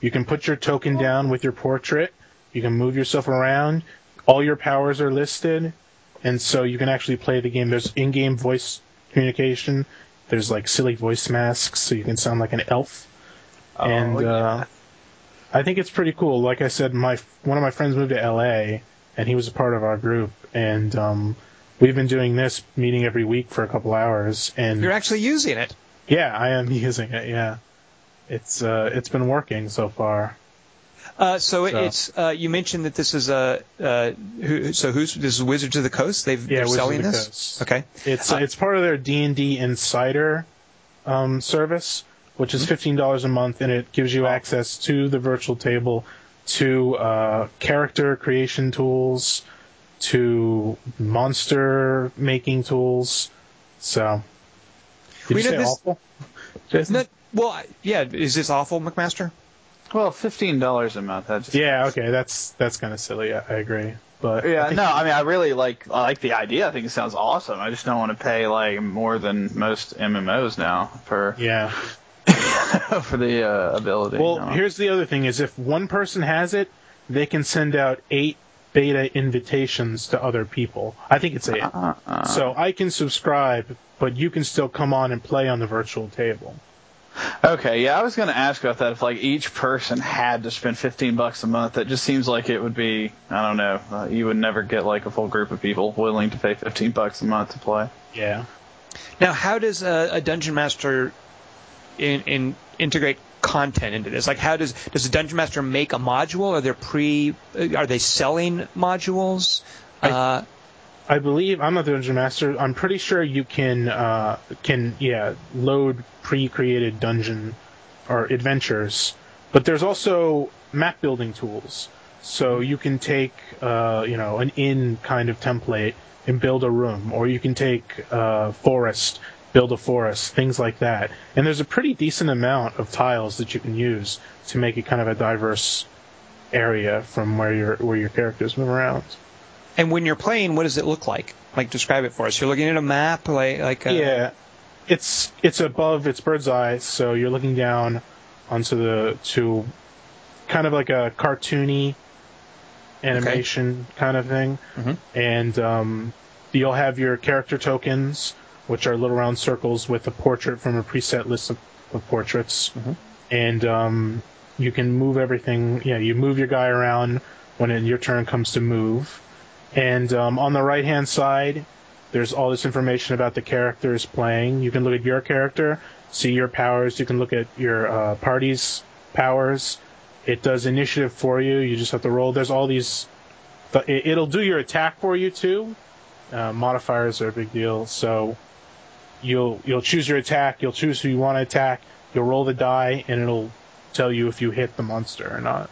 You can put your token down with your portrait. You can move yourself around. All your powers are listed. And so you can actually play the game. There's in-game voice communication. There's like silly voice masks, so you can sound like an elf. Oh, and yeah. uh, I think it's pretty cool. Like I said, my one of my friends moved to L A, and he was a part of our group, and um, we've been doing this meeting every week for a couple hours. And you're actually using it. Yeah, I am using it. Yeah, it's uh, it's been working so far. Uh, so, so it's uh, you mentioned that this is a uh, who, so who's this is Wizards of the Coast? They've, yeah, they're Wizards selling of the this. Coast. Okay, it's uh, it's part of their D and D Insider um, service, which is fifteen dollars a month, and it gives you access to the virtual table, to uh, character creation tools, to monster making tools. So, did we you say this, awful? That, well, yeah, is this awful, McMaster? Well, fifteen dollars a month. That just yeah, works. Okay, that's that's kind of silly. I, I agree. But yeah, I no, I mean, I really like I like the idea. I think it sounds awesome. I just don't want to pay like more than most M M Os now for yeah for the uh, ability. Well, no. Here's the other thing: is if one person has it, they can send out eight beta invitations to other people. I think it's eight. Uh, uh, so I can subscribe, but you can still come on and play on the virtual table. Okay, yeah, I was going to ask about that. If like each person had to spend fifteen bucks a month, that just seems like it would be, I don't know, uh, you would never get like a full group of people willing to pay fifteen bucks a month to play. Yeah. Now, how does uh, a dungeon master in, in integrate content into this? Like, how does does the dungeon master make a module? Are there pre are they selling modules? I, uh, I believe I'm not the dungeon master. I'm pretty sure you can uh, can yeah load pre-created dungeon or adventures, but there's also map building tools. So you can take uh, you know an inn kind of template and build a room, or you can take uh, forest, build a forest, things like that. And there's a pretty decent amount of tiles that you can use to make it kind of a diverse area from where your where your characters move around. And when you're playing, what does it look like? Like, describe it for us. You're looking at a map, like like a... yeah. It's it's above, it's bird's eye, so you're looking down onto the, to kind of like a cartoony animation okay. kind of thing. Mm-hmm. And um, you'll have your character tokens, which are little round circles with a portrait from a preset list of, of portraits. Mm-hmm. And um, you can move everything. Yeah, you move your guy around when it, your turn comes to move. And um, on the right-hand side, there's all this information about the characters playing. You can look at your character, see your powers. You can look at your uh, party's powers. It does initiative for you. You just have to roll. There's all these... It'll do your attack for you, too. Uh, modifiers are a big deal. So you'll you'll choose your attack. You'll choose who you want to attack. You'll roll the die, and it'll tell you if you hit the monster or not.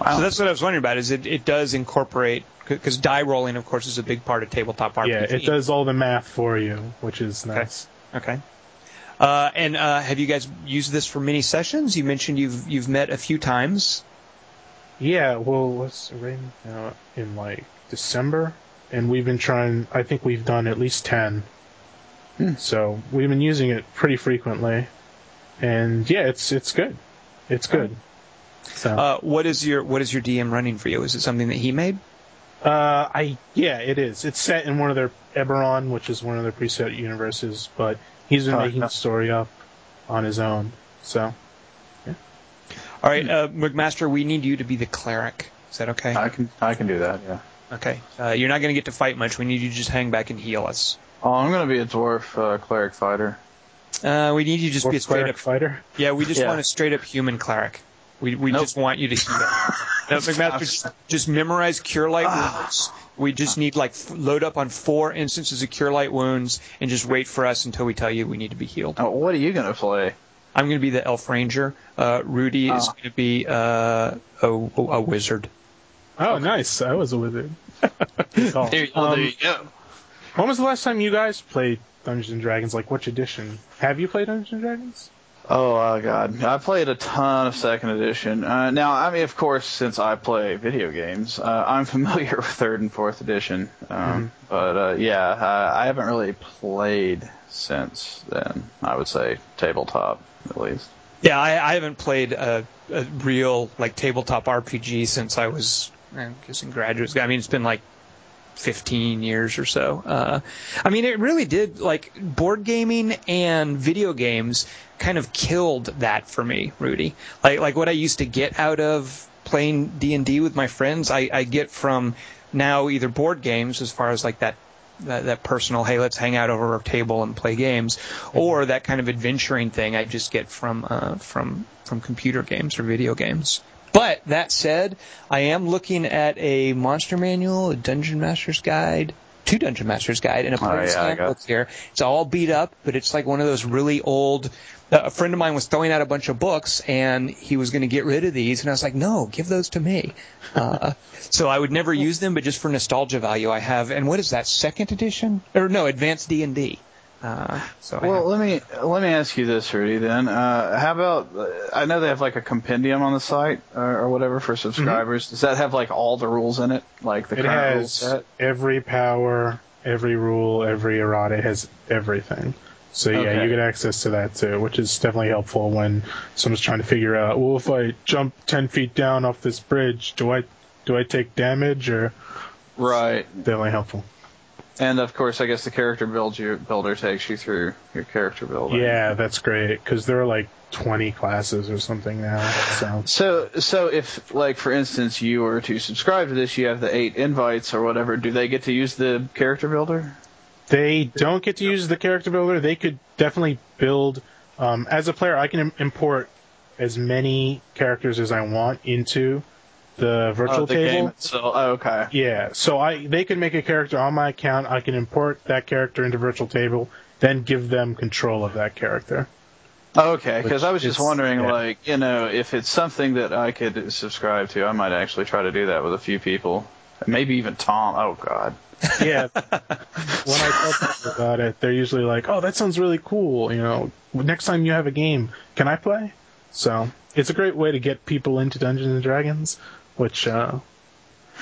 Wow. So that's what I was wondering about, is it, it does incorporate... Because die rolling, of course, is a big part of tabletop R P G. Yeah, it does all the math for you, which is nice. Okay. okay. Uh, and uh, have you guys used this for many sessions? You mentioned you've you've met a few times. Yeah, well, what's right now in like December, and we've been trying. I think we've done at least ten. Hmm. So we've been using it pretty frequently, and yeah, it's it's good. It's good. So. Uh, what is your what is your D M running for you? Is it something that he made? Uh, I yeah, it is. It's set in one of their Eberron, which is one of their preset universes, but he's been oh, making no. the story up on his own. So, yeah. All right, uh, McMaster, we need you to be the cleric. Is that okay? I can I can do that. Yeah. Okay. Uh, you're not going to get to fight much. We need you to just hang back and heal us. Oh, I'm going to be a dwarf uh, cleric fighter. Uh, we need you to just dwarf be a straight up fighter. Yeah, we just yeah. want a straight up human cleric. We we nope. just want you to heal. No, McMaster, just, just memorize Cure Light Wounds. We just need, like, f- load up on four instances of Cure Light Wounds and just wait for us until we tell you we need to be healed. Oh, what are you going to play? I'm going to be the Elf Ranger. Uh, Rudy oh. is going to be uh, a, a, a wizard. Oh, okay. Nice. I was a wizard. oh. there, well, um, there you go. When was the last time you guys played Dungeons and Dragons? Like, which edition? Have you played Dungeons and Dragons? Oh, uh, God. I played a ton of second edition. Uh, now, I mean, of course, since I play video games, uh, I'm familiar with third and fourth edition. Um, mm-hmm. But, uh, yeah, uh, I haven't really played since then, I would say, tabletop, at least. Yeah, I, I haven't played a, a real, like, tabletop R P G since I was, I guess, in graduate school. I mean, it's been, like, fifteen years or so. Uh, I mean, it really did, like, board gaming and video games kind of killed that for me, Rudy. Like, like what I used to get out of playing D and D with my friends, I, I get from now either board games, as far as, like, that, that, that personal, hey, let's hang out over a table and play games, or that kind of adventuring thing I just get from uh, from from computer games or video games. But that said, I am looking at a monster manual, a dungeon master's guide, two Dungeon Master's Guide and a player's oh, yeah, handbook here. It's all beat up, but it's like one of those really old... Uh, a friend of mine was throwing out a bunch of books, and he was going to get rid of these, and I was like, no, give those to me. Uh, so I would never use them, but just for nostalgia value I have. And what is that, second edition? Or no, Advanced D and D. Uh, so well, let me let me ask you this, Rudy, then. Uh, how about, I know they have like a compendium on the site or, or whatever for subscribers. Mm-hmm. Does that have like all the rules in it? Like the it current rules set? Every power, every rule, every errata. It has everything. So yeah, okay. You get access to that too, which is definitely helpful when someone's trying to figure out, well, if I jump ten feet down off this bridge, do I do I take damage or? Right. It's definitely helpful. And, of course, I guess the character build you, builder takes you through your character builder. Yeah, that's great, because there are, like, twenty classes or something now. So. so, so if, like, for instance, you were to subscribe to this, you have the eight invites or whatever, do they get to use the character builder? They don't get to use the character builder. They could definitely build... Um, as a player, I can im- import as many characters as I want into... The virtual oh, the table. Game itself. Oh, okay. Yeah. So I they can make a character on my account. I can import that character into virtual table, then give them control of that character. Okay, because I was just wondering, yeah. like, you know, if it's something that I could subscribe to, I might actually try to do that with a few people. Maybe even Tom. Oh, God. Yeah. When I tell people about it, they're usually like, oh, that sounds really cool. You know, next time you have a game, can I play? So it's a great way to get people into Dungeons and Dragons. Which uh,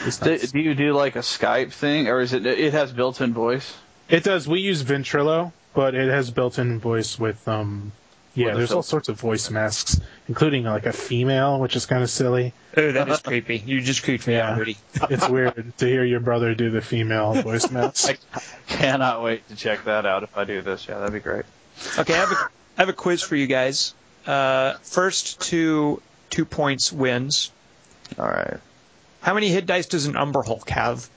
is do, nice. do you do like a Skype thing, or is it? It has built-in voice. It does. We use Ventrilo, but it has built-in voice with um. Yeah, the there's film. all sorts of voice masks, including like a female, which is kind of silly. Oh, that is creepy. You just creeped me yeah. out, Rudy. It's weird to hear your brother do the female voice mask. I cannot wait to check that out. If I do this, yeah, that'd be great. Okay, I have a, I have a quiz for you guys. Uh, first two two points wins. All right. How many hit dice does an Umber Hulk have?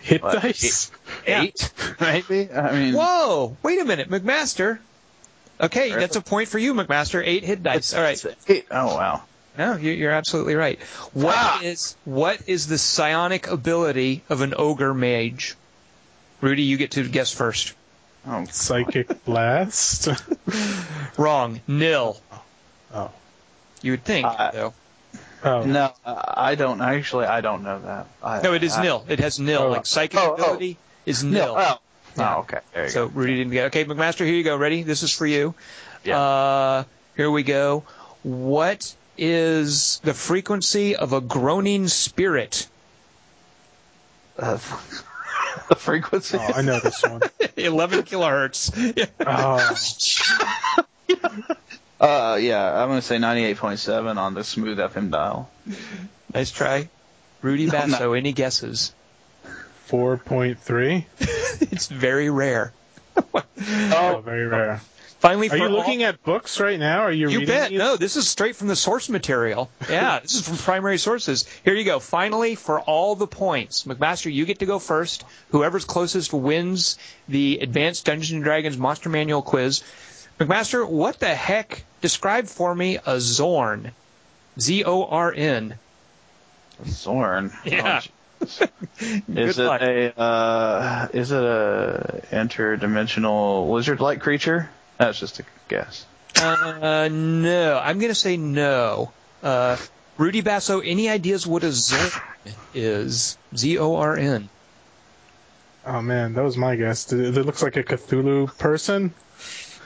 Hit what, dice? Eight, yeah. maybe? I mean. Whoa! Wait a minute, McMaster. Okay, really? That's a point for you, McMaster. Eight hit dice. It's, All right. Eight. Oh, wow. No, you're absolutely right. What ah. is what is the psionic ability of an ogre mage? Rudy, you get to guess first. Oh, Psychic blast? Wrong. Nil. Oh. You would think, uh, though. Oh. No, I don't. Actually, I don't know that. I, no, it is I, nil. It has nil. Oh, like, psychic oh, ability oh. is nil. Oh, yeah. oh okay. There you so, go. Rudy didn't get it. Okay, McMaster, here you go. Ready? This is for you. Yeah. Uh, here we go. What is the frequency of a groaning spirit? Uh, the frequency? Oh, I know this one. eleven kilohertz. Oh. Uh, yeah, I'm going to say ninety-eight point seven on the Smooth F M dial. Nice try. Rudy Basso, any guesses? four point three? It's very rare. oh, oh, very rare. Finally, Are you looking all... at books right now? Are you, you reading bet. These? No, this is straight from the source material. Yeah, this is from primary sources. Here you go. Finally, for all the points. McMaster, you get to go first. Whoever's closest wins the Advanced Dungeons and Dragons Monster Manual quiz. McMaster, what the heck? Describe for me a Zorn. Z O R N. Zorn? Yeah. Oh, is, it a, uh, is it a interdimensional lizard-like creature? That's just a guess. Uh, no. I'm going to say no. Uh, Rudy Basso, any ideas what a Zorn is? Z O R N. Oh, man, that was my guess. It looks like a Cthulhu person.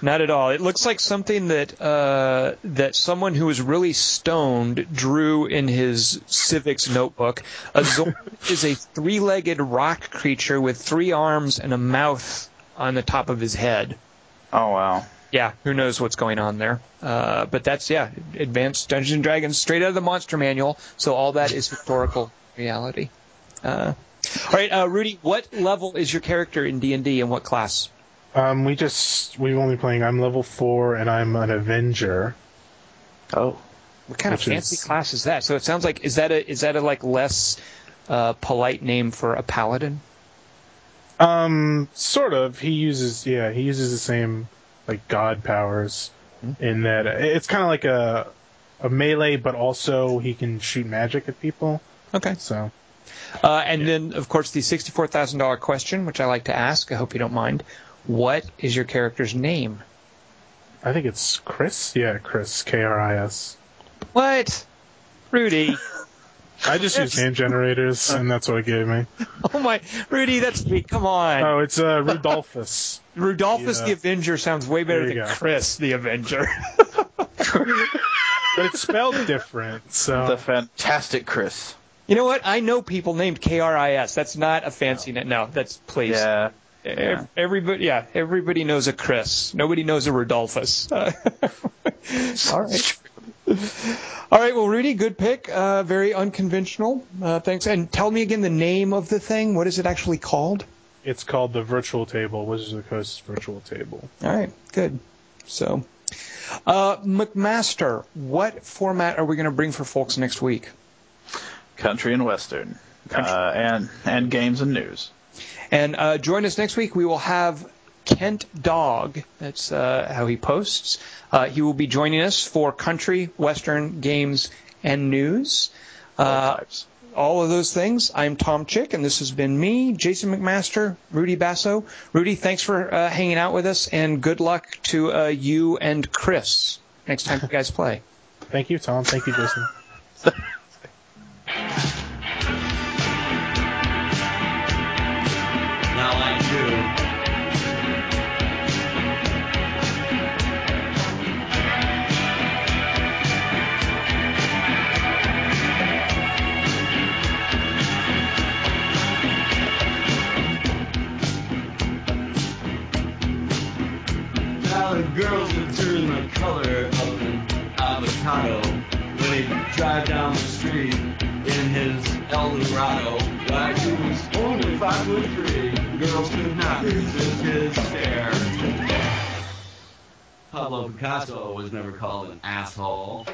Not at all. It looks like something that uh, that someone who was really stoned drew in his civics notebook. A Zorn is a three-legged rock creature with three arms and a mouth on the top of his head. Oh, wow. Yeah, who knows what's going on there. Uh, but that's, yeah, Advanced Dungeons and Dragons, straight out of the Monster Manual, so all that is historical reality. Uh, all right, uh, Rudy, what level is your character in D and D and what class? Um, we just, we've only playing, I'm level four, and I'm an Avenger. Oh. What kind of fancy is... class is that? So it sounds like, is that a, is that a, like, less, uh, polite name for a Paladin? Um, sort of. He uses, yeah, he uses the same, like, god powers mm-hmm. in that, it's kind of like a, a melee, but also he can shoot magic at people. Okay. So. Uh, and yeah. then, of course, the sixty-four thousand dollars question, which I like to ask. I hope you don't mind. What is your character's name? I think it's Chris. Yeah, Chris. K R I S. What? Rudy. I just use name generators, and that's what it gave me. Oh, my. Rudy, that's me. Come on. Oh, it's uh, Rudolphus. Rudolphus yeah. the Avenger sounds way better than go. Chris the Avenger. But it's spelled different. So the fantastic Chris. You know what? I know people named K R I S. That's not a fancy name. No, that's please. Yeah. Yeah. Everybody, yeah, everybody knows a Chris. Nobody knows a Rudolphus. Uh, all right. All right, well, Rudy, good pick. Uh, very unconventional. Uh, thanks. And tell me again the name of the thing. What is it actually called? It's called the Virtual Table, Wizards of the Coast Virtual Table. All right, good. So, uh, McMaster, what format are we going to bring for folks next week? Country and Western. Country. Uh, and, and games and news. And uh, join us next week. We will have Kent Dog. That's uh, how he posts. Uh, he will be joining us for country, Western, games, and news. Uh, all of those things. I'm Tom Chick, and this has been me, Jason McMaster, Rudy Basso. Rudy, thanks for uh, hanging out with us, and good luck to uh, you and Chris next time you guys play. Thank you, Tom. Thank you, Jason. Girls would turn the color of an avocado when he'd drive down the street in his Eldorado. But he was only five foot three. Girls could not resist his stare. Pablo Picasso was never called an asshole.